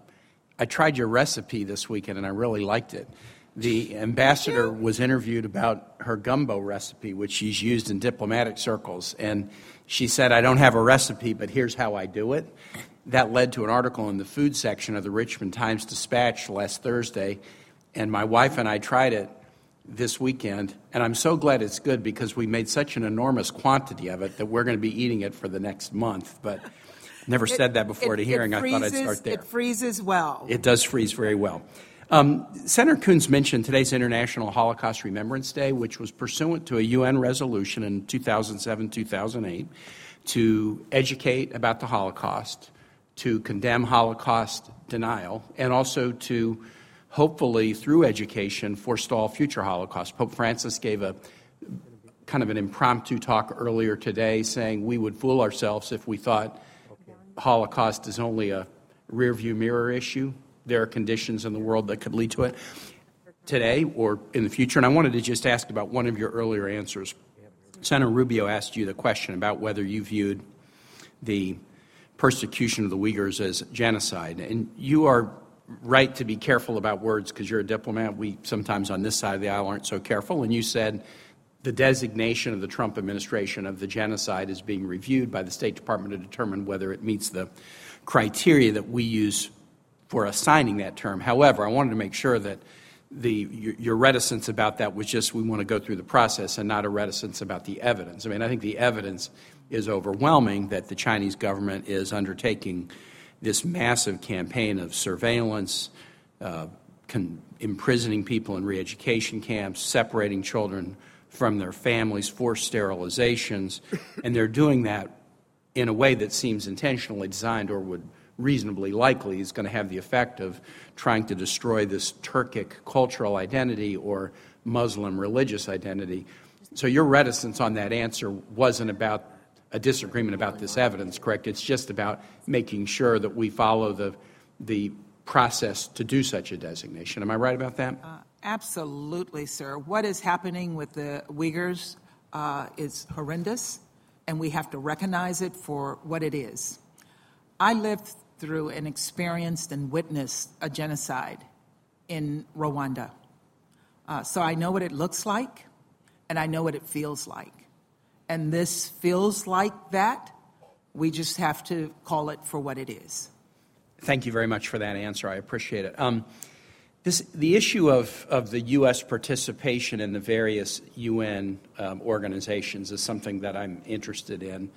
I tried your recipe this weekend, and I really liked it. The ambassador was interviewed about her gumbo recipe, which she's used in diplomatic circles, and she said, I don't have a recipe, but here's how I do it. That led to an article in the food section of the Richmond Times-Dispatch last Thursday, and my wife and I tried it this weekend, and I'm so glad it's good because we made such an enormous quantity of it that we're going to be eating it for the next month, but never said that before at a hearing. Freezes, I thought I'd start there. It freezes well. It does freeze very well. Senator Coons mentioned today's International Holocaust Remembrance Day, which was pursuant to a UN resolution in 2007-2008 to educate about the Holocaust, to condemn Holocaust denial, and also to hopefully, through education, forestall future Holocaust. Pope Francis gave a kind of an impromptu talk earlier today saying we would fool ourselves if we thought Holocaust is only a rearview mirror issue. There are conditions in the world that could lead to it today or in the future. And I wanted to just ask about one of your earlier answers. Senator Rubio asked you the question about whether you viewed the persecution of the Uyghurs as genocide. And you are right to be careful about words because you're a diplomat. We sometimes on this side of the aisle aren't so careful. And you said the designation of the Trump administration of the genocide is being reviewed by the State Department to determine whether it meets the criteria that we use for assigning that term. However, I wanted to make sure that your reticence about that was just we want to go through the process and not a reticence about the evidence. I mean, I think the evidence is overwhelming that the Chinese government is undertaking this massive campaign of surveillance, imprisoning people in re-education camps, separating children from their families, forced sterilizations, and they're doing that in a way that seems intentionally designed or would reasonably likely is going to have the effect of trying to destroy this Turkic cultural identity or Muslim religious identity. So your reticence on that answer wasn't about a disagreement about this evidence, correct? It's just about making sure that we follow the process to do such a designation. Am I right about that? Absolutely, sir. What is happening with the Uyghurs is horrendous, and we have to recognize it for what it is. I lived through and experienced and witnessed a genocide in Rwanda. So I know what it looks like, and I know what it feels like. And this feels like that. We just have to call it for what it is. Thank you very much for that answer. I appreciate it. The issue of the U.S. participation in the various UN organizations is something that I'm interested in.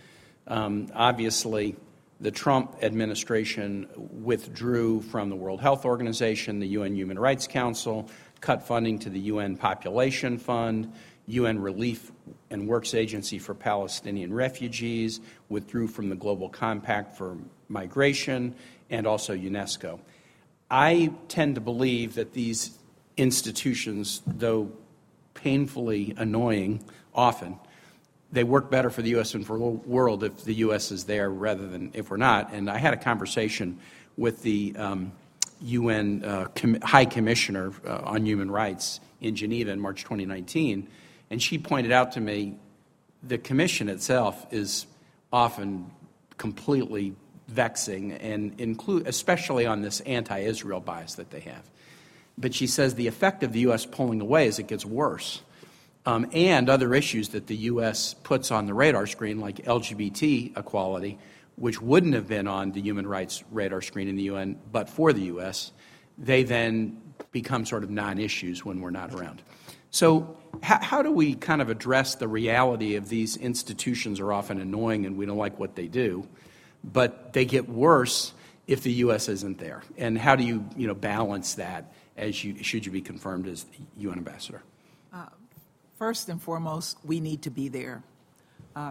Obviously, the Trump administration withdrew from the World Health Organization, the UN Human Rights Council, cut funding to the UN Population Fund, UN Relief and Works Agency for Palestinian Refugees, withdrew from the Global Compact for Migration, and also UNESCO. I tend to believe that these institutions, though painfully annoying often, they work better for the U.S. and for the world if the U.S. is there rather than if we're not. And I had a conversation with the UN High Commissioner on Human Rights in Geneva in March 2019, and she pointed out to me the commission itself is often completely vexing, and especially on this anti-Israel bias that they have. But she says the effect of the U.S. pulling away is it gets worse. And other issues that the U.S. puts on the radar screen, like LGBT equality, which wouldn't have been on the human rights radar screen in the UN, but for the U.S., they then become sort of non-issues when we're not around. So how do we kind of address the reality of these institutions are often annoying and we don't like what they do, but they get worse if the U.S. isn't there? And how do you balance that as should you be confirmed as UN ambassador? First and foremost, we need to be there.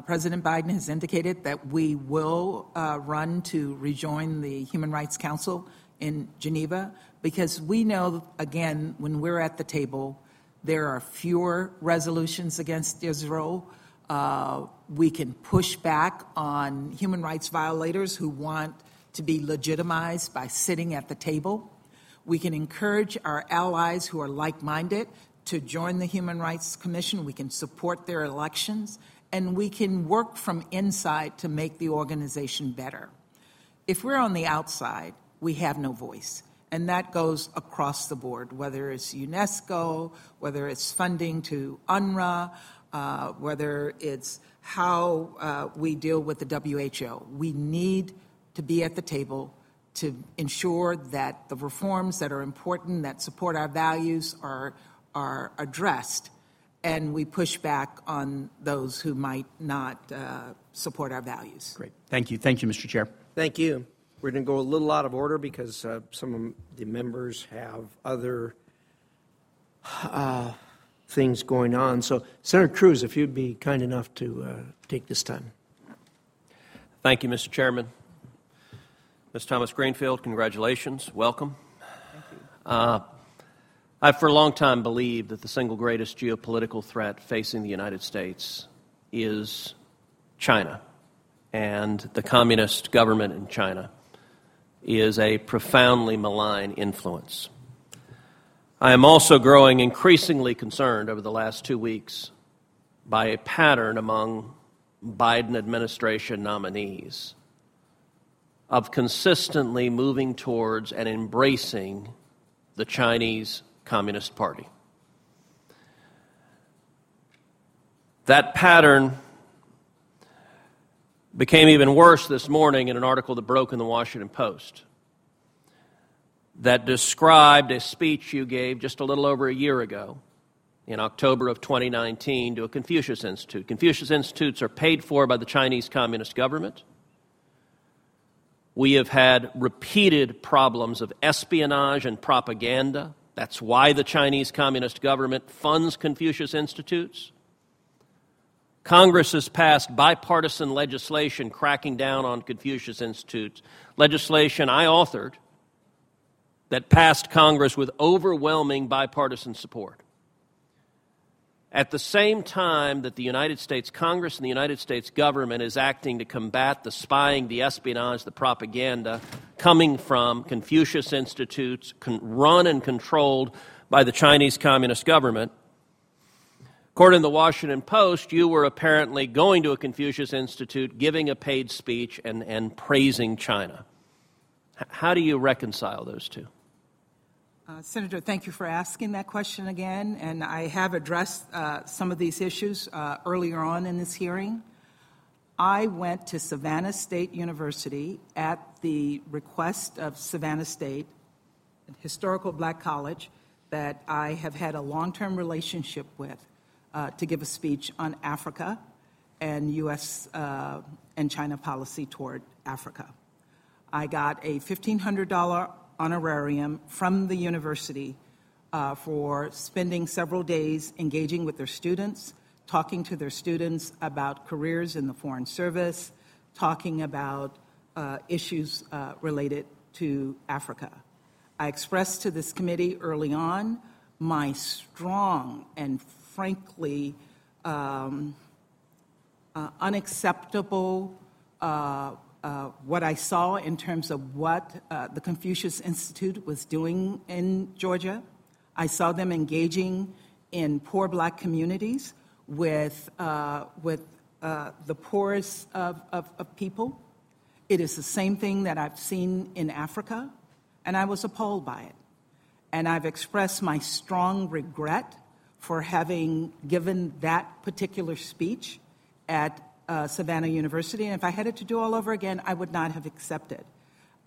President Biden has indicated that we will run to rejoin the Human Rights Council in Geneva because we know, again, when we're at the table, there are fewer resolutions against Israel. We can push back on human rights violators who want to be legitimized by sitting at the table. We can encourage our allies who are like-minded to join the Human Rights Commission. We can support their elections, and we can work from inside to make the organization better. If we're on the outside, we have no voice, and that goes across the board, whether it's UNESCO, whether it's funding to UNRWA, whether it's how we deal with the WHO. We need to be at the table to ensure that the reforms that are important, that support our values, are addressed, and we push back on those who might not support our values. Great. Thank you. Thank you, Mr. Chair. Thank you. We're going to go a little out of order because some of the members have other things going on. So, Senator Cruz, if you'd be kind enough to take this time. Thank you, Mr. Chairman. Ms. Thomas-Greenfield, congratulations. Welcome. Thank you. I've for a long time believed that the single greatest geopolitical threat facing the United States is China, and the communist government in China is a profoundly malign influence. I am also growing increasingly concerned over the last 2 weeks by a pattern among Biden administration nominees of consistently moving towards and embracing the Chinese Communist Party. That pattern became even worse this morning in an article that broke in the Washington Post that described a speech you gave just a little over a year ago in October of 2019 to a Confucius Institute. Confucius Institutes are paid for by the Chinese Communist government. We have had repeated problems of espionage and propaganda. That's why the Chinese Communist government funds Confucius Institutes. Congress has passed bipartisan legislation cracking down on Confucius Institutes, legislation I authored that passed Congress with overwhelming bipartisan support. At the same time that the United States Congress and the United States government is acting to combat the spying, the espionage, the propaganda coming from Confucius Institutes run and controlled by the Chinese Communist government, according to the Washington Post, you were apparently going to a Confucius Institute, giving a paid speech, and praising China. How do you reconcile those two? Senator, thank you for asking that question again. And I have addressed some of these issues earlier on in this hearing. I went to Savannah State University at the request of Savannah State, a historical black college that I have had a long-term relationship with, to give a speech on Africa and U.S. And China policy toward Africa. I got a $1,500 honorarium from the university for spending several days engaging with their students, talking to their students about careers in the Foreign Service, talking about issues related to Africa. I expressed to this committee early on my strong and frankly, unacceptable what I saw in terms of what the Confucius Institute was doing in Georgia. I saw them engaging in poor black communities with the poorest of people. It is the same thing that I've seen in Africa, and I was appalled by it. And I've expressed my strong regret for having given that particular speech at Savannah University. And if I had it to do all over again, I would not have accepted.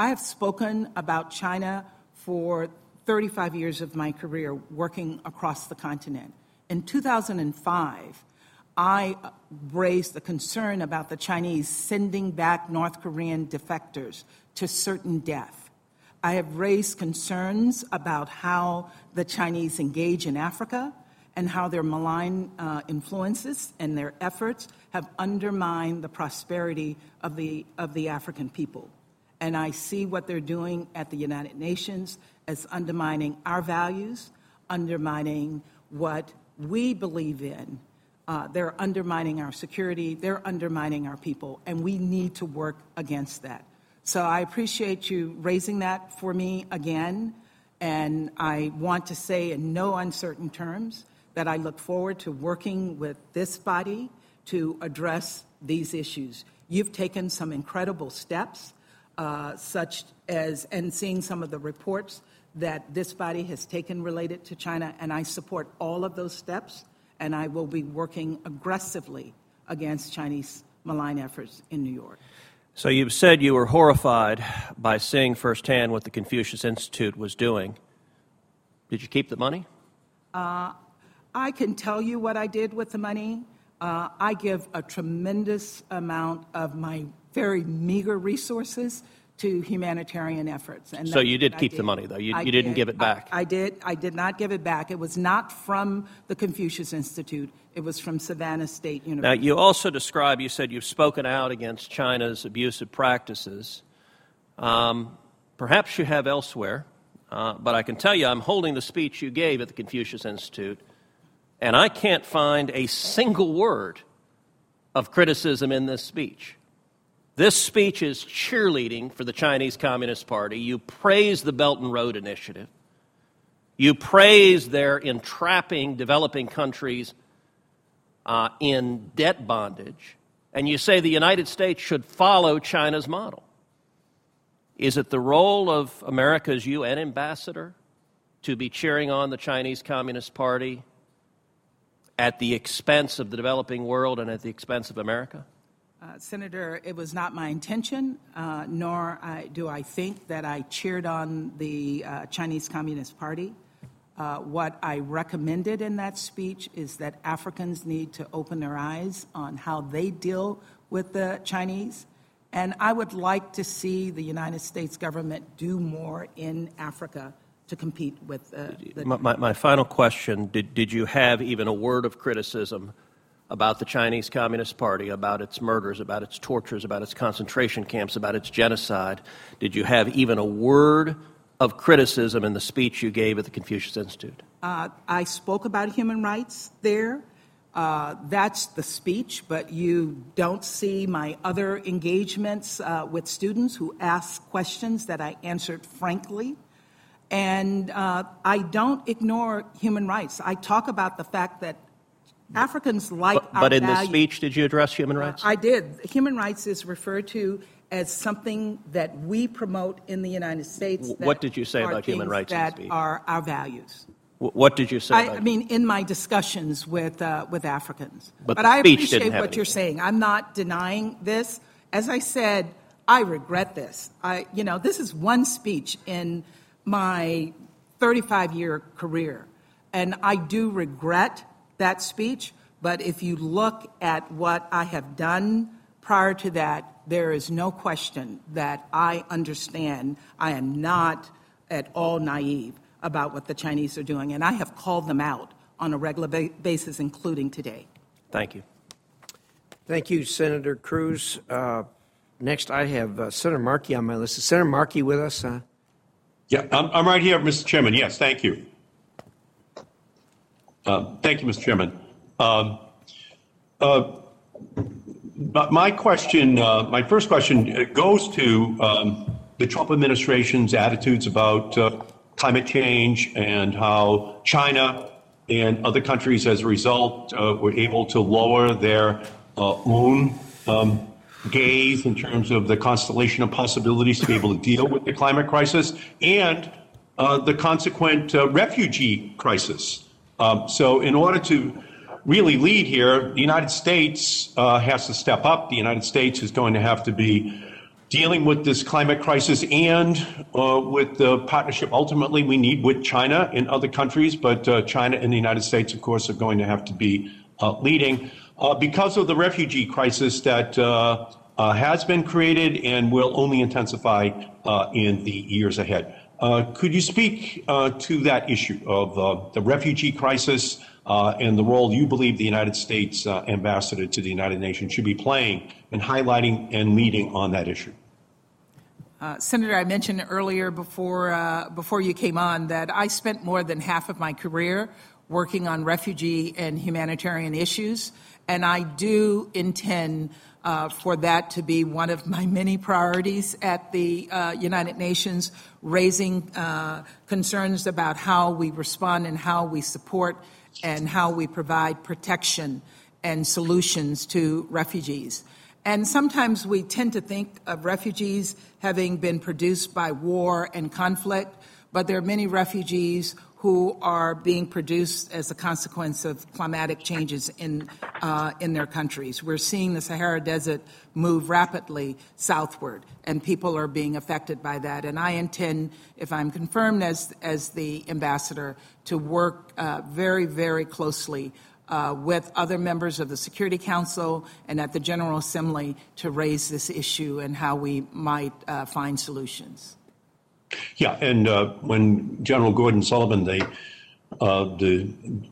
I have spoken about China for 35 years of my career working across the continent. In 2005, I raised the concern about the Chinese sending back North Korean defectors to certain death. I have raised concerns about how the Chinese engage in Africa and how their malign influences and their efforts have undermined the prosperity of the African people. And I see what they're doing at the United Nations as undermining our values, undermining what we believe in. They're undermining our security. They're undermining our people. And we need to work against that. So I appreciate you raising that for me again. And I want to say in no uncertain terms that I look forward to working with this body to address these issues. You've taken some incredible steps, such as, and seeing some of the reports that this body has taken related to China, and I support all of those steps, and I will be working aggressively against Chinese malign efforts in New York. So you said you were horrified by seeing firsthand what the Confucius Institute was doing. Did you keep the money? I can tell you what I did with the money. I give a tremendous amount of my very meager resources to humanitarian efforts. And so you did keep the money, though? You didn't give it back? I did. I did not give it back. It was not from the Confucius Institute. It was from Savannah State University. Now, you also describe, you said you've spoken out against China's abusive practices. Perhaps you have elsewhere, but I can tell you I'm holding the speech you gave at the Confucius Institute, and I can't find a single word of criticism in this speech. This speech is cheerleading for the Chinese Communist Party. You praise the Belt and Road Initiative. You praise their entrapping developing countries in debt bondage, and you say the United States should follow China's model. Is it the role of America's UN ambassador to be cheering on the Chinese Communist Party at the expense of the developing world and at the expense of America? Senator, it was not my intention, nor do I think that I cheered on the Chinese Communist Party. What I recommended in that speech is that Africans need to open their eyes on how they deal with the Chinese. And I would like to see the United States government do more in Africa to compete with the... My final question, did you have even a word of criticism about the Chinese Communist Party, about its murders, about its tortures, about its concentration camps, about its genocide? Did you have even a word of criticism in the speech you gave at the Confucius Institute? I spoke about human rights there. That's the speech, but you don't see my other engagements with students who ask questions that I answered frankly. And I don't ignore human rights. I talk about the fact that Africans like our values. But in the speech, did you address human rights? I did. Human rights is referred to as something that we promote in the United States. What did you say about human rights in the speech? That are our values. What did you say about it? I mean, in my discussions with Africans. But I appreciate what you're saying. I'm not denying this. As I said, I regret this. This is one speech in my 35-year career, and I do regret that speech. But if you look at what I have done prior to that, there is no question that I understand. I am not at all naive about what the Chinese are doing, and I have called them out on a regular basis, including today. Thank you. Thank you, Senator Cruz. Next, I have Senator Markey on my list. Is Senator Markey with us? Yeah, I'm right here, Mr. Chairman. Yes, thank you. Thank you, Mr. Chairman. But my question, my first question, goes to the Trump administration's attitudes about climate change and how China and other countries, as a result, were able to lower their own gaze in terms of the constellation of possibilities to be able to deal with the climate crisis and the consequent refugee crisis. So in order to really lead here, the United States has to step up. The United States is going to have to be dealing with this climate crisis and with the partnership ultimately we need with China and other countries, but China and the United States, of course, are going to have to be leading because of the refugee crisis that has been created and will only intensify in the years ahead. Could you speak to that issue of the refugee crisis and the role you believe the United States ambassador to the United Nations should be playing in highlighting and leading on that issue? Senator, I mentioned earlier before you came on that I spent more than half of my career working on refugee and humanitarian issues, and I do intend for that to be one of my many priorities at the United Nations, raising concerns about how we respond and how we support and how we provide protection and solutions to refugees. And sometimes we tend to think of refugees having been produced by war and conflict, but there are many refugees who are being produced as a consequence of climatic changes in their countries. We're seeing the Sahara Desert move rapidly southward, and people are being affected by that. And I intend, if I'm confirmed as the ambassador, to work very, very closely with other members of the Security Council and at the General Assembly to raise this issue and how we might find solutions. Yeah, and when General Gordon Sullivan, the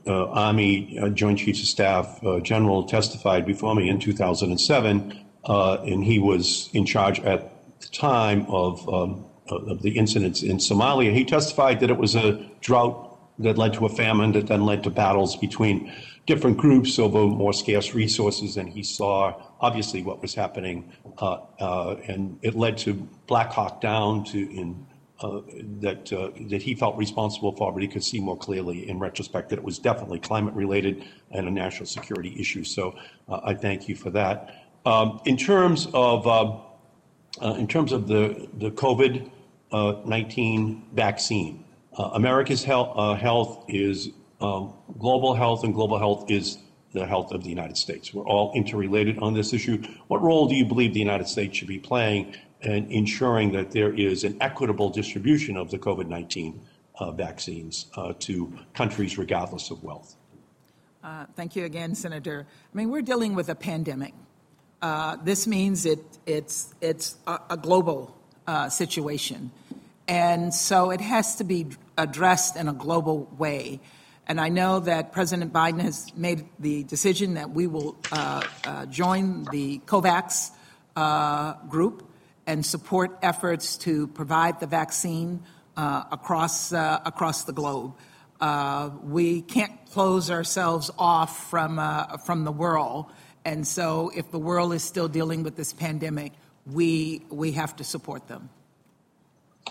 Army Joint Chiefs of Staff General, testified before me in 2007, and he was in charge at the time of the incidents in Somalia, he testified that it was a drought that led to a famine that then led to battles between different groups over more scarce resources, and he saw obviously what was happening, and it led to Black Hawk Down that he felt responsible for, but he could see more clearly in retrospect that it was definitely climate-related and a national security issue. So I thank you for that. In terms of the COVID-19 vaccine, America's health is global health, and global health is the health of the United States. We're all interrelated on this issue. What role do you believe the United States should be playing in ensuring that there is an equitable distribution of the COVID-19 vaccines to countries regardless of wealth? Thank you again, Senator. I mean, we're dealing with a pandemic. This means it's a global situation. And so it has to be addressed in a global way. And I know that President Biden has made the decision that we will join the COVAX group and support efforts to provide the vaccine across the globe. We can't close ourselves off from the world. And so if the world is still dealing with this pandemic, we have to support them.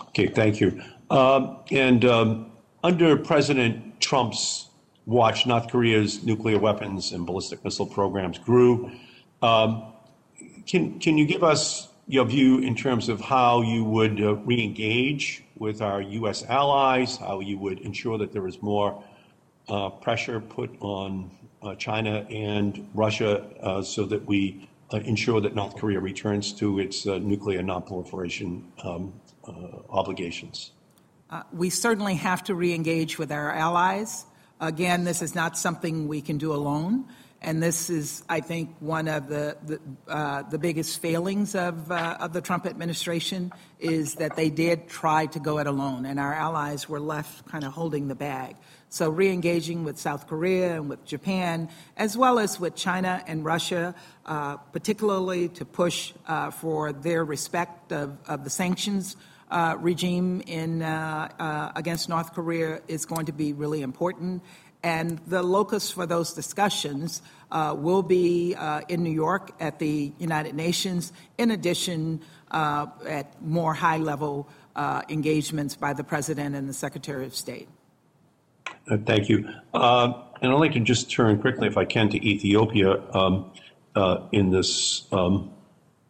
Okay, thank you. Under President Trump's watch, North Korea's nuclear weapons and ballistic missile programs grew. Can you give us your view in terms of how you would re-engage with our U.S. allies, how you would ensure that there is more pressure put on China and Russia so that we ensure that North Korea returns to its nuclear nonproliferation obligations? We certainly have to re-engage with our allies. Again, this is not something we can do alone. And this is, I think, one of the biggest failings of the Trump administration is that they did try to go it alone, and our allies were left kind of holding the bag. So re-engaging with South Korea and with Japan, as well as with China and Russia, particularly to push for their respect of the sanctions regime against North Korea is going to be really important. And the locus for those discussions will be in New York at the United Nations, in addition at more high-level engagements by the President and the Secretary of State. Thank you. And I'd like to just turn quickly, if I can, to Ethiopia in this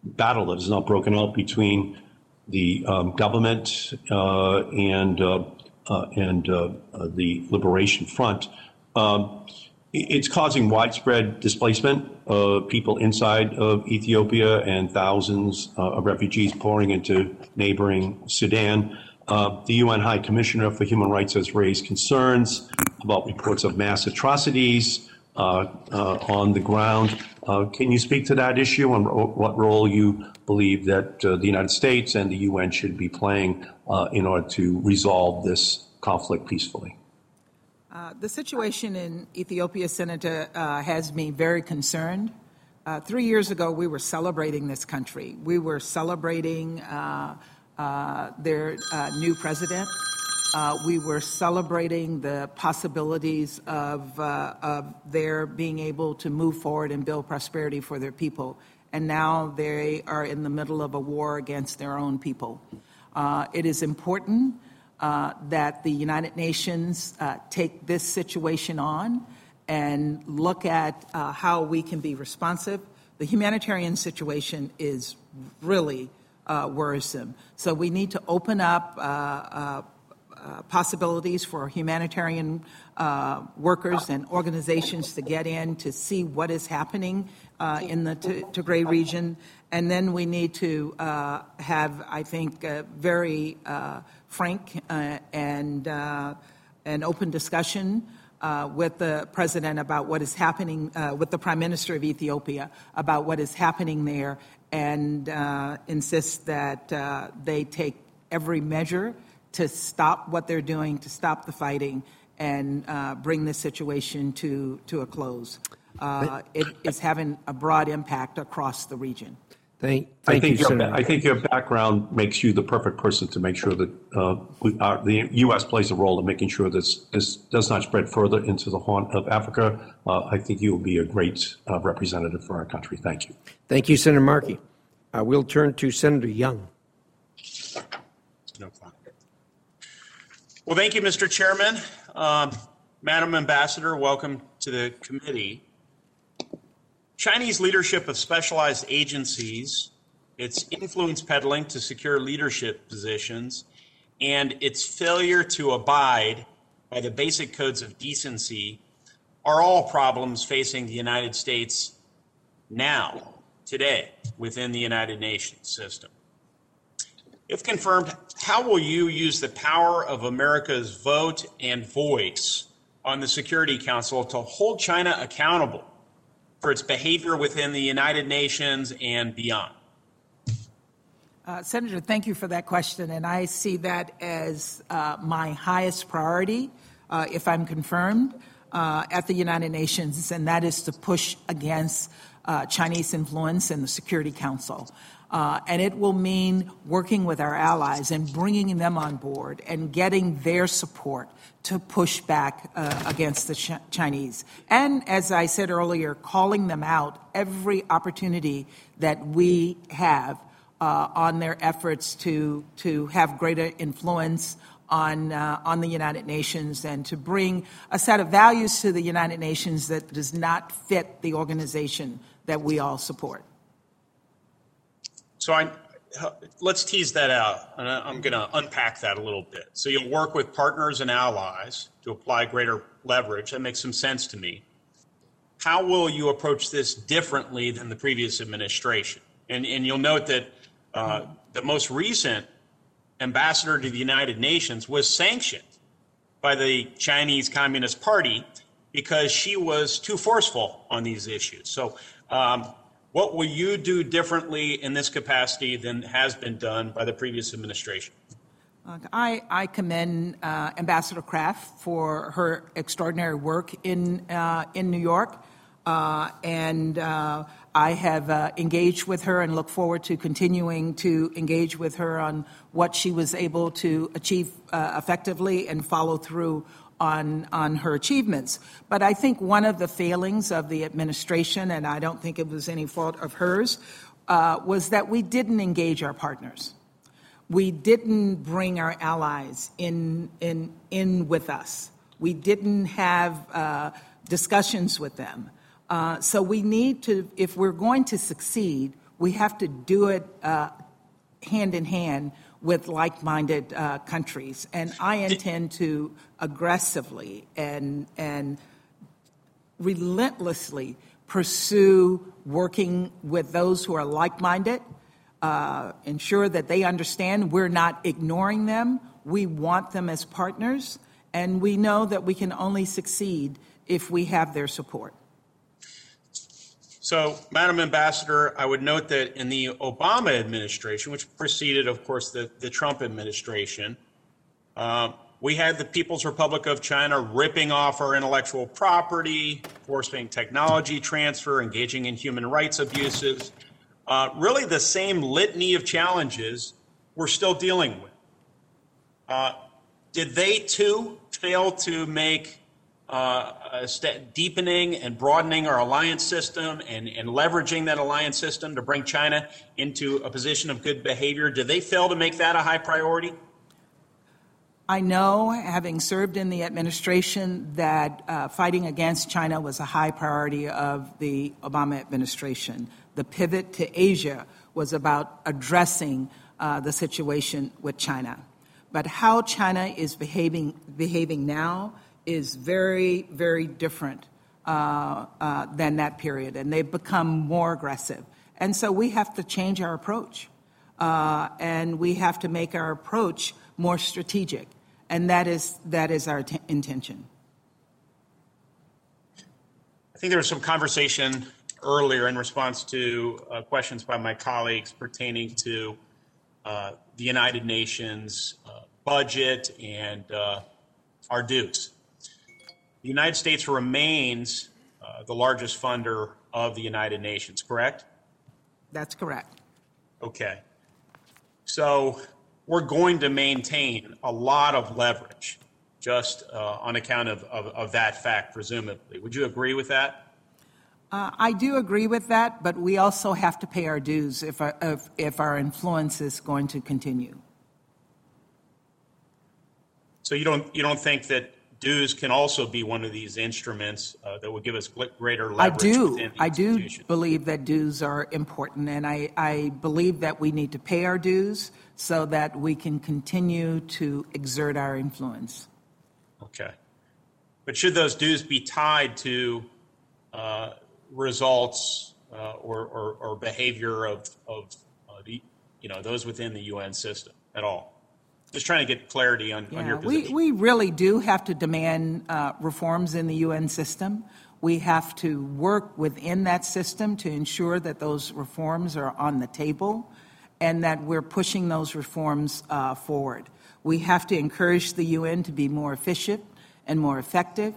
battle that is now broken out between the government and the Liberation Front. It's causing widespread displacement of people inside of Ethiopia and thousands of refugees pouring into neighboring Sudan. The UN High Commissioner for Human Rights has raised concerns about reports of mass atrocities on the ground. Can you speak to that issue and what role you believe that the United States and the UN should be playing in order to resolve this conflict peacefully? The situation in Ethiopia, Senator, has me very concerned. 3 years ago, we were celebrating this country. We were celebrating their new president. We were celebrating the possibilities of their being able to move forward and build prosperity for their people. And now they are in the middle of a war against their own people. It is important that the United Nations take this situation on and look at how we can be responsive. The humanitarian situation is really worrisome. So we need to open up possibilities for humanitarian workers and organizations to get in to see what is happening in the Tigray region. And then we need to have, I think, very frank and open discussion with the president about what is happening, with the prime minister of Ethiopia about what is happening there, and insist that they take every measure to stop what they're doing, to stop the fighting, and bring this situation to a close. It is having a broad impact across the region. I think your background makes you the perfect person to make sure that the U.S. plays a role in making sure this does not spread further into the Horn of Africa. I think you will be a great representative for our country. Thank you. Thank you, Senator Markey. We'll turn to Senator Young. Well, thank you, Mr. Chairman. Madam Ambassador, welcome to the committee. Chinese leadership of specialized agencies, its influence peddling to secure leadership positions, and its failure to abide by the basic codes of decency are all problems facing the United States now, today, within the United Nations system. If confirmed, how will you use the power of America's vote and voice on the Security Council to hold China accountable for its behavior within the United Nations and beyond? Senator, thank you for that question, and I see that as my highest priority, if I'm confirmed, at the United Nations, and that is to push against Chinese influence in the Security Council. And it will mean working with our allies and bringing them on board and getting their support to push back against the Chinese. And as I said earlier, calling them out every opportunity that we have on their efforts to have greater influence on the United Nations and to bring a set of values to the United Nations that does not fit the organization that we all support. So let's tease that out, and I'm going to unpack that a little bit. So you'll work with partners and allies to apply greater leverage. That makes some sense to me. How will you approach this differently than the previous administration? And you'll note that the most recent ambassador to the United Nations was sanctioned by the Chinese Communist Party because she was too forceful on these issues. So what will you do differently in this capacity than has been done by the previous administration? I commend Ambassador Kraft for her extraordinary work in New York, and I have engaged with her and look forward to continuing to engage with her on what she was able to achieve effectively and follow through on her achievements. But I think one of the failings of the administration, and I don't think it was any fault of hers, was that we didn't engage our partners. We didn't bring our allies in with us. We didn't have discussions with them. So we need to, if we're going to succeed, we have to do it hand in hand with like-minded countries, and I intend to aggressively and relentlessly pursue working with those who are like-minded, ensure that they understand we're not ignoring them. We want them as partners, and we know that we can only succeed if we have their support. So, Madam Ambassador, I would note that in the Obama administration, which preceded, of course, the Trump administration, we had the People's Republic of China ripping off our intellectual property, forcing technology transfer, engaging in human rights abuses. Really the same litany of challenges we're still dealing with. Did they, too, fail to make deepening and broadening our alliance system and leveraging that alliance system to bring China into a position of good behavior? Do they fail to make that a high priority? I know, having served in the administration, that fighting against China was a high priority of the Obama administration. The pivot to Asia was about addressing the situation with China. But how China is behaving now is very, very different than that period, and they've become more aggressive. And so we have to change our approach, and we have to make our approach more strategic, and that is our intention. I think there was some conversation earlier in response to questions by my colleagues pertaining to the United Nations budget and our dues. The United States remains the largest funder of the United Nations, correct? That's correct. Okay. So we're going to maintain a lot of leverage just on account of that fact, presumably. Would you agree with that? I do agree with that, but we also have to pay our dues if our influence is going to continue. So you don't think that dues can also be one of these instruments that will give us greater leverage? I do believe that dues are important, and I believe that we need to pay our dues so that we can continue to exert our influence. Okay, but should those dues be tied to results or behavior of those within the UN system at all? Just trying to get clarity on your position. We really do have to demand reforms in the UN system. We have to work within that system to ensure that those reforms are on the table and that we're pushing those reforms forward. We have to encourage the UN to be more efficient and more effective.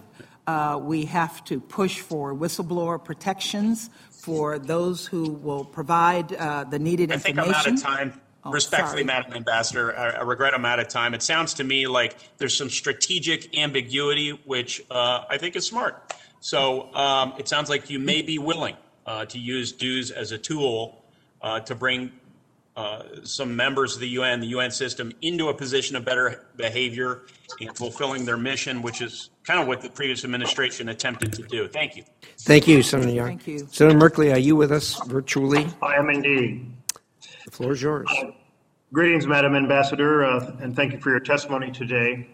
We have to push for whistleblower protections for those who will provide the needed information. I think I'm out of time. Oh, respectfully, sorry. Madam Ambassador, I regret I'm out of time. It sounds to me like there's some strategic ambiguity, which I think is smart. So it sounds like you may be willing to use dues as a tool to bring some members of the UN system into a position of better behavior and fulfilling their mission, which is kind of what the previous administration attempted to do. Thank you. Thank you, Senator Young. Thank you. Senator Merkley, are you with us virtually? I am indeed. The floor is yours. Greetings, Madam Ambassador, and thank you for your testimony today.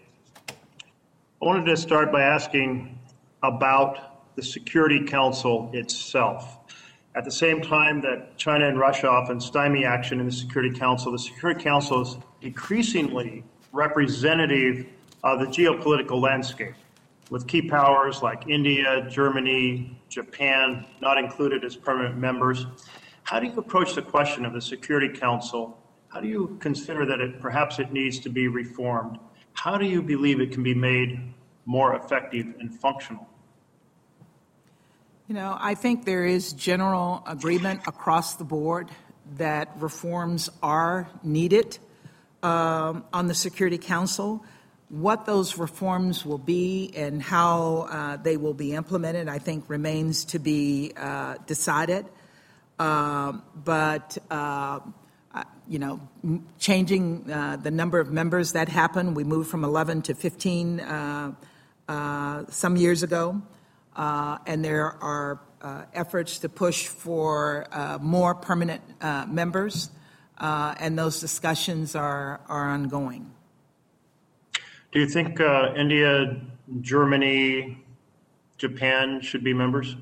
I wanted to start by asking about the Security Council itself. At the same time that China and Russia often stymie action in the Security Council, the Security Council is increasingly representative of the geopolitical landscape, with key powers like India, Germany, Japan not included as permanent members. How do you approach the question of the Security Council? How do you consider that perhaps it needs to be reformed? How do you believe it can be made more effective and functional? You know, I think there is general agreement across the board that reforms are needed on the Security Council. What those reforms will be and how they will be implemented, I think, remains to be decided. Changing the number of members that happened, we moved from 11 to 15 some years ago, and there are efforts to push for more permanent members, and those discussions are ongoing. Do you think India, Germany, Japan should be members?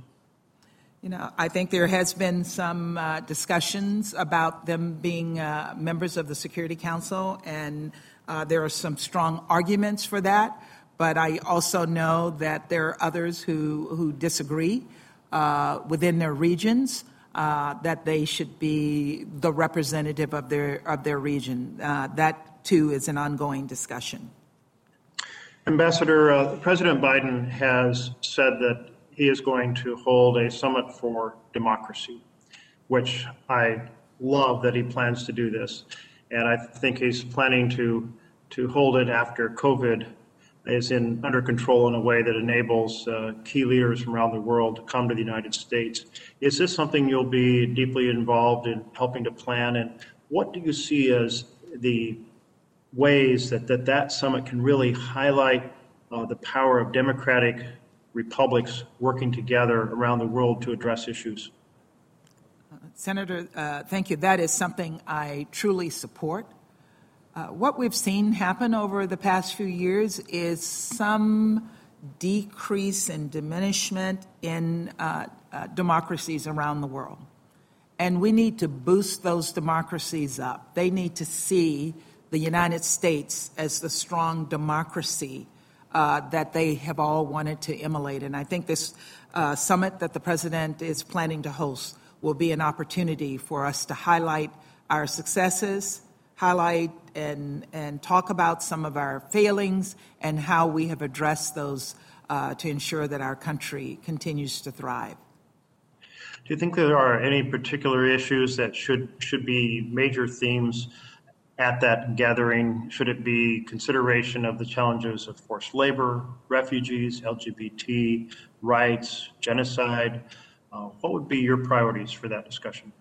You know, I think there has been some discussions about them being members of the Security Council, and there are some strong arguments for that. But I also know that there are others who disagree within their regions that they should be the representative of their region. That, too, is an ongoing discussion. Ambassador, President Biden has said that he is going to hold a summit for democracy, which I love that he plans to do this. And I think he's planning to hold it after COVID is under control in a way that enables key leaders from around the world to come to the United States. Is this something you'll be deeply involved in helping to plan? And what do you see as the ways that summit can really highlight the power of democratic republics working together around the world to address issues? Senator, thank you. That is something I truly support. What we've seen happen over the past few years is some decrease and diminishment in democracies around the world. And we need to boost those democracies up. They need to see the United States as the strong democracy that they have all wanted to emulate. And I think this summit that the president is planning to host will be an opportunity for us to highlight our successes, highlight and talk about some of our failings and how we have addressed those to ensure that our country continues to thrive. Do you think there are any particular issues that should be major themes at that gathering? Should it be consideration of the challenges of forced labor, refugees, LGBT rights, genocide? What would be your priorities for that discussion?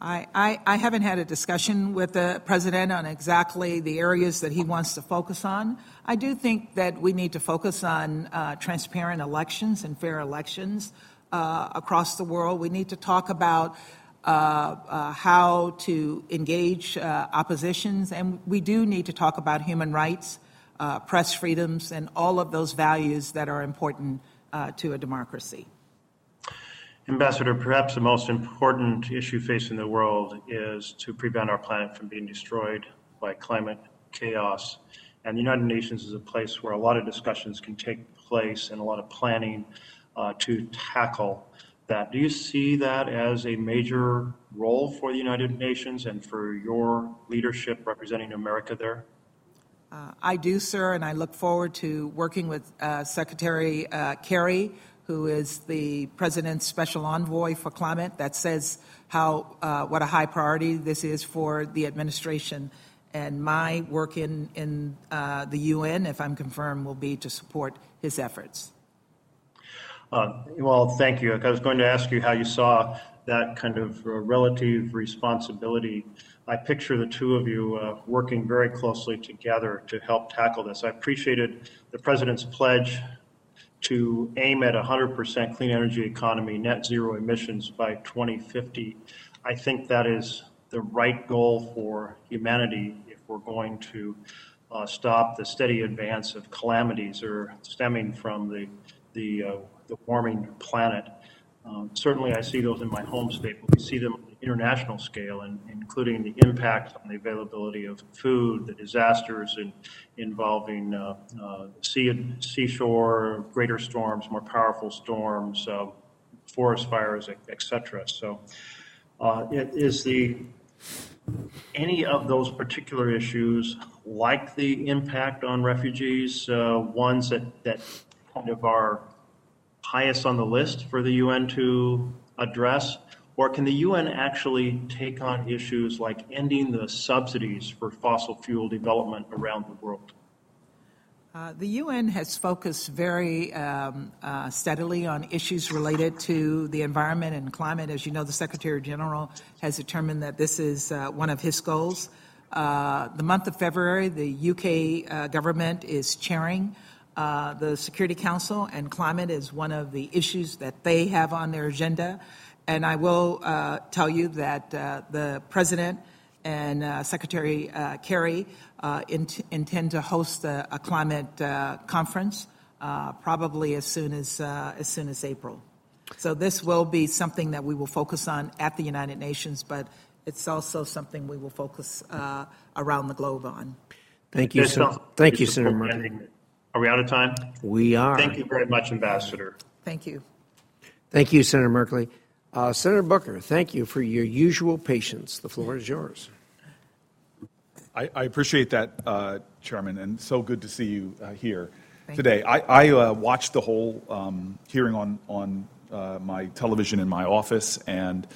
I haven't had a discussion with the president on exactly the areas that he wants to focus on. I do think that we need to focus on transparent elections and fair elections across the world. We need to talk about how to engage oppositions, and we do need to talk about human rights, press freedoms, and all of those values that are important to a democracy. Ambassador, perhaps the most important issue facing the world is to prevent our planet from being destroyed by climate chaos. And the United Nations is a place where a lot of discussions can take place and a lot of planning to tackle that. Do you see that as a major role for the United Nations and for your leadership representing America there? I do, sir, and I look forward to working with Secretary Kerry, who is the president's special envoy for climate. That says how what a high priority this is for the administration. And my work in the UN, if I'm confirmed, will be to support his efforts. Well, thank you. I was going to ask you how you saw that kind of relative responsibility. I picture the two of you working very closely together to help tackle this. I appreciated the president's pledge to aim at 100% clean energy economy, net zero emissions by 2050. I think that is the right goal for humanity if we're going to stop the steady advance of calamities that are stemming from the warming planet. Certainly I see those in my home state, but we see them on the international scale, and including the impact on the availability of food, the disasters involving seashore, greater storms, more powerful storms, forest fires, etc. So any of those particular issues, like the impact on refugees, ones that kind of are highest on the list for the UN to address? Or can the UN actually take on issues like ending the subsidies for fossil fuel development around the world? The UN has focused very steadily on issues related to the environment and climate. As you know, the Secretary General has determined that this is one of his goals. The month of February, the UK government is chairing the Security Council, and climate is one of the issues that they have on their agenda. And I will tell you that the President and Secretary Kerry intend to host a climate conference probably as soon as April. So this will be something that we will focus on at the United Nations, but it's also something we will focus around the globe on. Thank you, Thank you, Senator Murphy. Are we out of time? We are. Thank you very much, Ambassador. Thank you. Thank you, Senator Merkley. Senator Booker, thank you for your usual patience. The floor is yours. I appreciate that, Chairman, and so good to see you here today. I watched the whole hearing on my television in my office and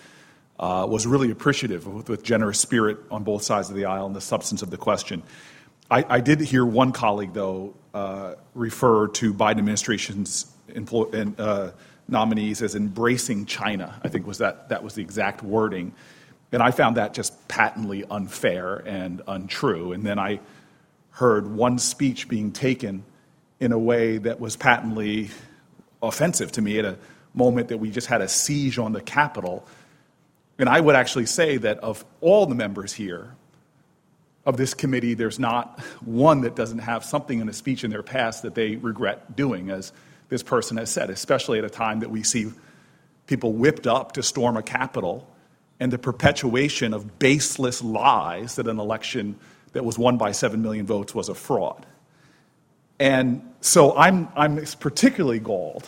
was really appreciative with generous spirit on both sides of the aisle and the substance of the question. I did hear one colleague, though, refer to Biden administration's nominees as embracing China. I think was the exact wording. And I found that just patently unfair and untrue. And then I heard one speech being taken in a way that was patently offensive to me at a moment that we just had a siege on the Capitol. And I would actually say that of all the members here, of this committee, there's not one that doesn't have something in a speech in their past that they regret doing, as this person has said, especially at a time that we see people whipped up to storm a Capitol and the perpetuation of baseless lies that an election that was won by 7 million votes was a fraud. And so I'm particularly galled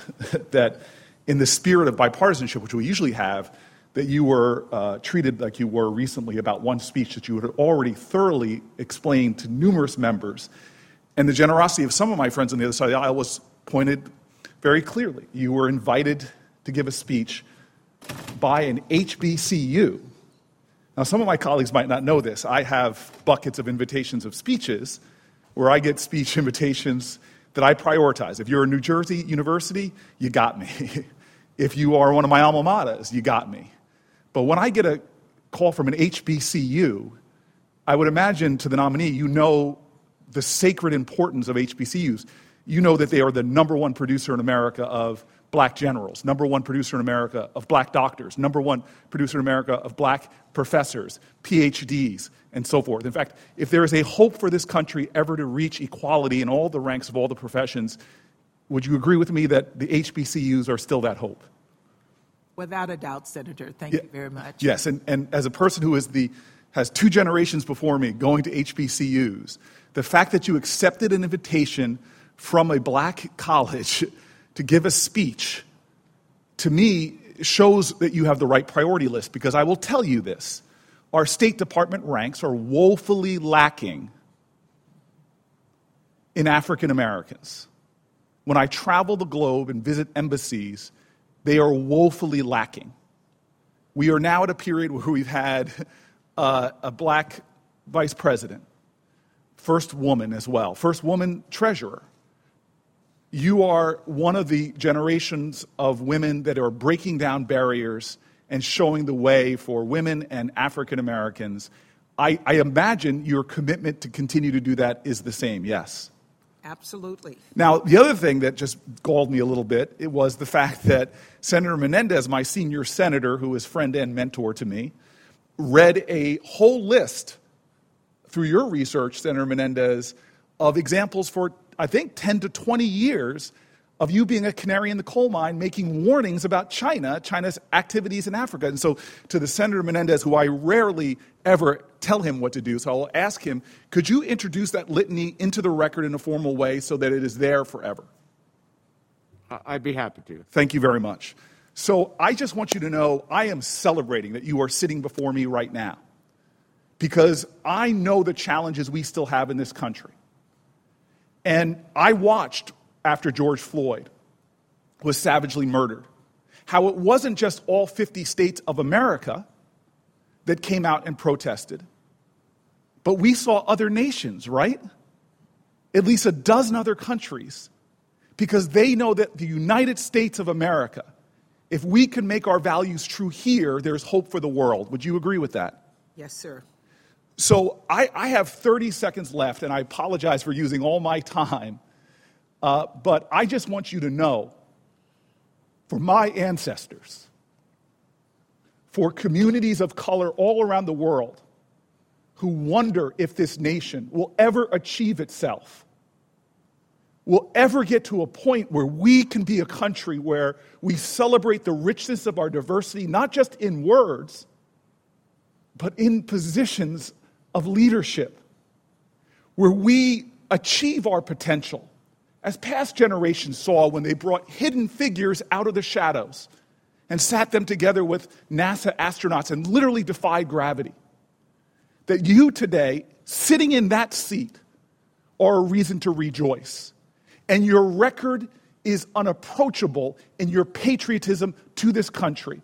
that in the spirit of bipartisanship, which we usually have, that you were treated like you were recently about one speech that you had already thoroughly explained to numerous members. And the generosity of some of my friends on the other side of the aisle was pointed very clearly. You were invited to give a speech by an HBCU. Now, some of my colleagues might not know this. I have buckets of invitations of speeches where I get speech invitations that I prioritize. If you're a New Jersey university, you got me. If you are one of my alma maters, you got me. But when I get a call from an HBCU, I would imagine to the nominee, you know the sacred importance of HBCUs. You know that they are the number one producer in America of black generals, number one producer in America of black doctors, number one producer in America of black professors, PhDs, and so forth. In fact, if there is a hope for this country ever to reach equality in all the ranks of all the professions, would you agree with me that the HBCUs are still that hope? Without a doubt, Senator. Thank you very much. Yes, and as a person who has two generations before me going to HBCUs, the fact that you accepted an invitation from a black college to give a speech, to me, shows that you have the right priority list, because I will tell you this. Our State Department ranks are woefully lacking in African Americans. When I travel the globe and visit embassies, they are woefully lacking. We are now at a period where we've had a black vice president, first woman as well, first woman treasurer. You are one of the generations of women that are breaking down barriers and showing the way for women and African Americans. I imagine your commitment to continue to do that is the same, yes? Absolutely. Now, the other thing that just galled me a little bit, it was the fact that Senator Menendez, my senior senator, who is friend and mentor to me, read a whole list through your research, Senator Menendez, of examples for I think 10 to 20 years of you being a canary in the coal mine, making warnings about China's activities in Africa. And so to the Senator Menendez, who I rarely ever tell him what to do, so I'll ask him, could you introduce that litany into the record in a formal way so that it is there forever? I'd be happy to. Thank you very much. So I just want you to know I am celebrating that you are sitting before me right now, because I know the challenges we still have in this country. And I watched after George Floyd was savagely murdered, how it wasn't just all 50 states of America that came out and protested, but we saw other nations, right? At least a dozen other countries, because they know that the United States of America, if we can make our values true here, there's hope for the world. Would you agree with that? Yes, sir. So I have 30 seconds left, and I apologize for using all my time, but I just want you to know, for my ancestors, for communities of color all around the world who wonder if this nation will ever achieve itself, will ever get to a point where we can be a country where we celebrate the richness of our diversity, not just in words, but in positions of leadership, where we achieve our potential, as past generations saw when they brought hidden figures out of the shadows and sat them together with NASA astronauts and literally defied gravity, that you today, sitting in that seat, are a reason to rejoice. And your record is unapproachable in your patriotism to this country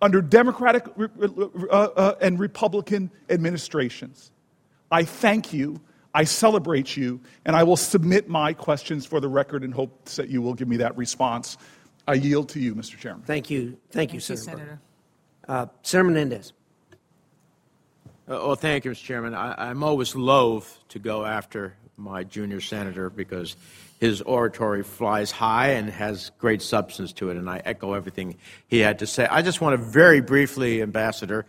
under Democratic and Republican administrations. I thank you, I celebrate you, and I will submit my questions for the record in hopes that you will give me that response. I yield to you, Mr. Chairman. Thank you, Senator. Senator Menendez. Thank you, Mr. Chairman. I'm always loath to go after my junior senator because his oratory flies high and has great substance to it, and I echo everything he had to say. I just want to very briefly, Ambassador,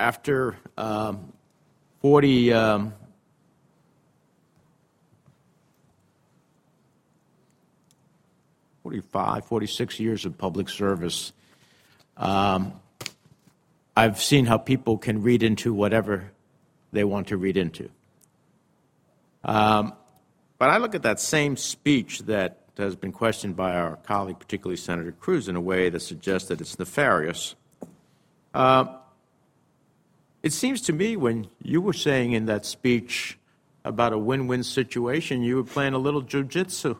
after 45, 46 years of public service, I've seen how people can read into whatever they want to read into. But I look at that same speech that has been questioned by our colleague, particularly Senator Cruz, in a way that suggests that it's nefarious. It seems to me when you were saying in that speech about a win-win situation, you were playing a little jiu-jitsu,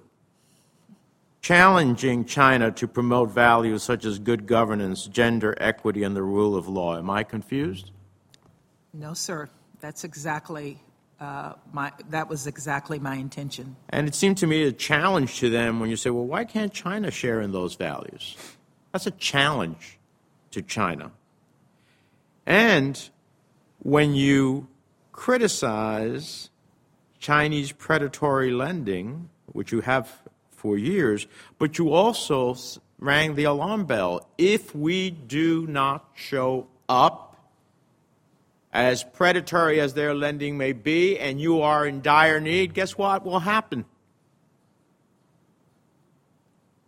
challenging China to promote values such as good governance, gender equity, and the rule of law. Am I confused? No, sir. That's exactly that was exactly my intention. And it seemed to me a challenge to them when you say, well, why can't China share in those values? That's a challenge to China. And when you criticize Chinese predatory lending, which you have for years, but you also rang the alarm bell. If we do not show up, as predatory as their lending may be, and you are in dire need, guess what will happen?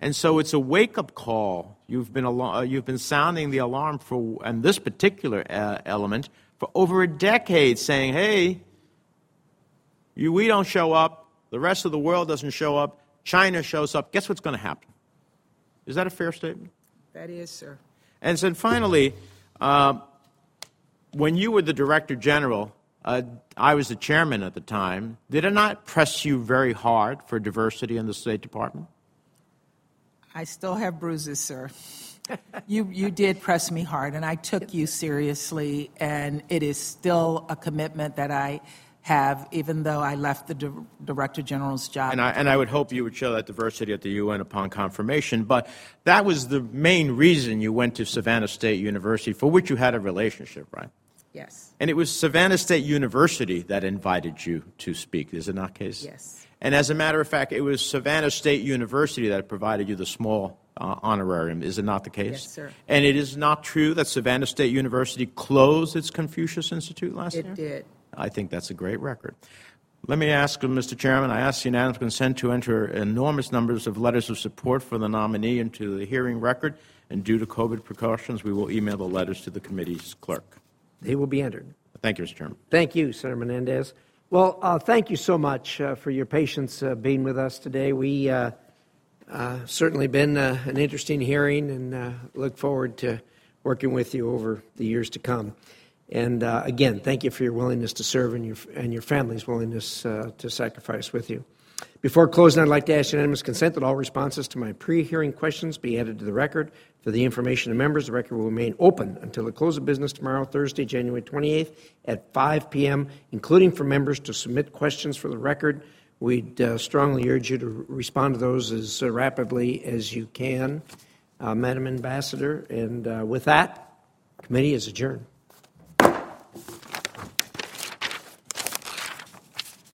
And so it's a wake-up call. You've been sounding the alarm for, and this particular element, for over a decade, saying, "Hey, we don't show up. The rest of the world doesn't show up. China shows up. Guess what's going to happen?" Is that a fair statement? That is, sir. And so finally. When you were the Director General, I was the chairman at the time, did I not press you very hard for diversity in the State Department? I still have bruises, sir. You did press me hard, and I took you seriously, and it is still a commitment that I have, even though I left the Director General's job. And I would hope you would show that diversity at the UN upon confirmation, but that was the main reason you went to Savannah State University, for which you had a relationship, right? Yes. And it was Savannah State University that invited you to speak, is it not, Casey? Yes. And as a matter of fact, it was Savannah State University that provided you the small honorarium, is it not the case? Yes, sir. And it is not true that Savannah State University closed its Confucius Institute last year? It did. I think that's a great record. Let me ask, Mr. Chairman, I ask unanimous consent to enter enormous numbers of letters of support for the nominee into the hearing record, and due to COVID precautions, we will email the letters to the committee's clerk. They will be entered. Thank you, Mr. Chairman. Thank you, Senator Menendez. Well, thank you so much for your patience being with us today. We certainly been an interesting hearing, and look forward to working with you over the years to come. And again, thank you for your willingness to serve and your family's willingness to sacrifice with you. Before closing, I'd like to ask unanimous consent that all responses to my pre-hearing questions be added to the record. For the information of members, the record will remain open until the close of business tomorrow, Thursday, January 28th at 5 p.m., including for members to submit questions for the record. We'd strongly urge you to respond to those as rapidly as you can, Madam Ambassador. And with that, committee is adjourned.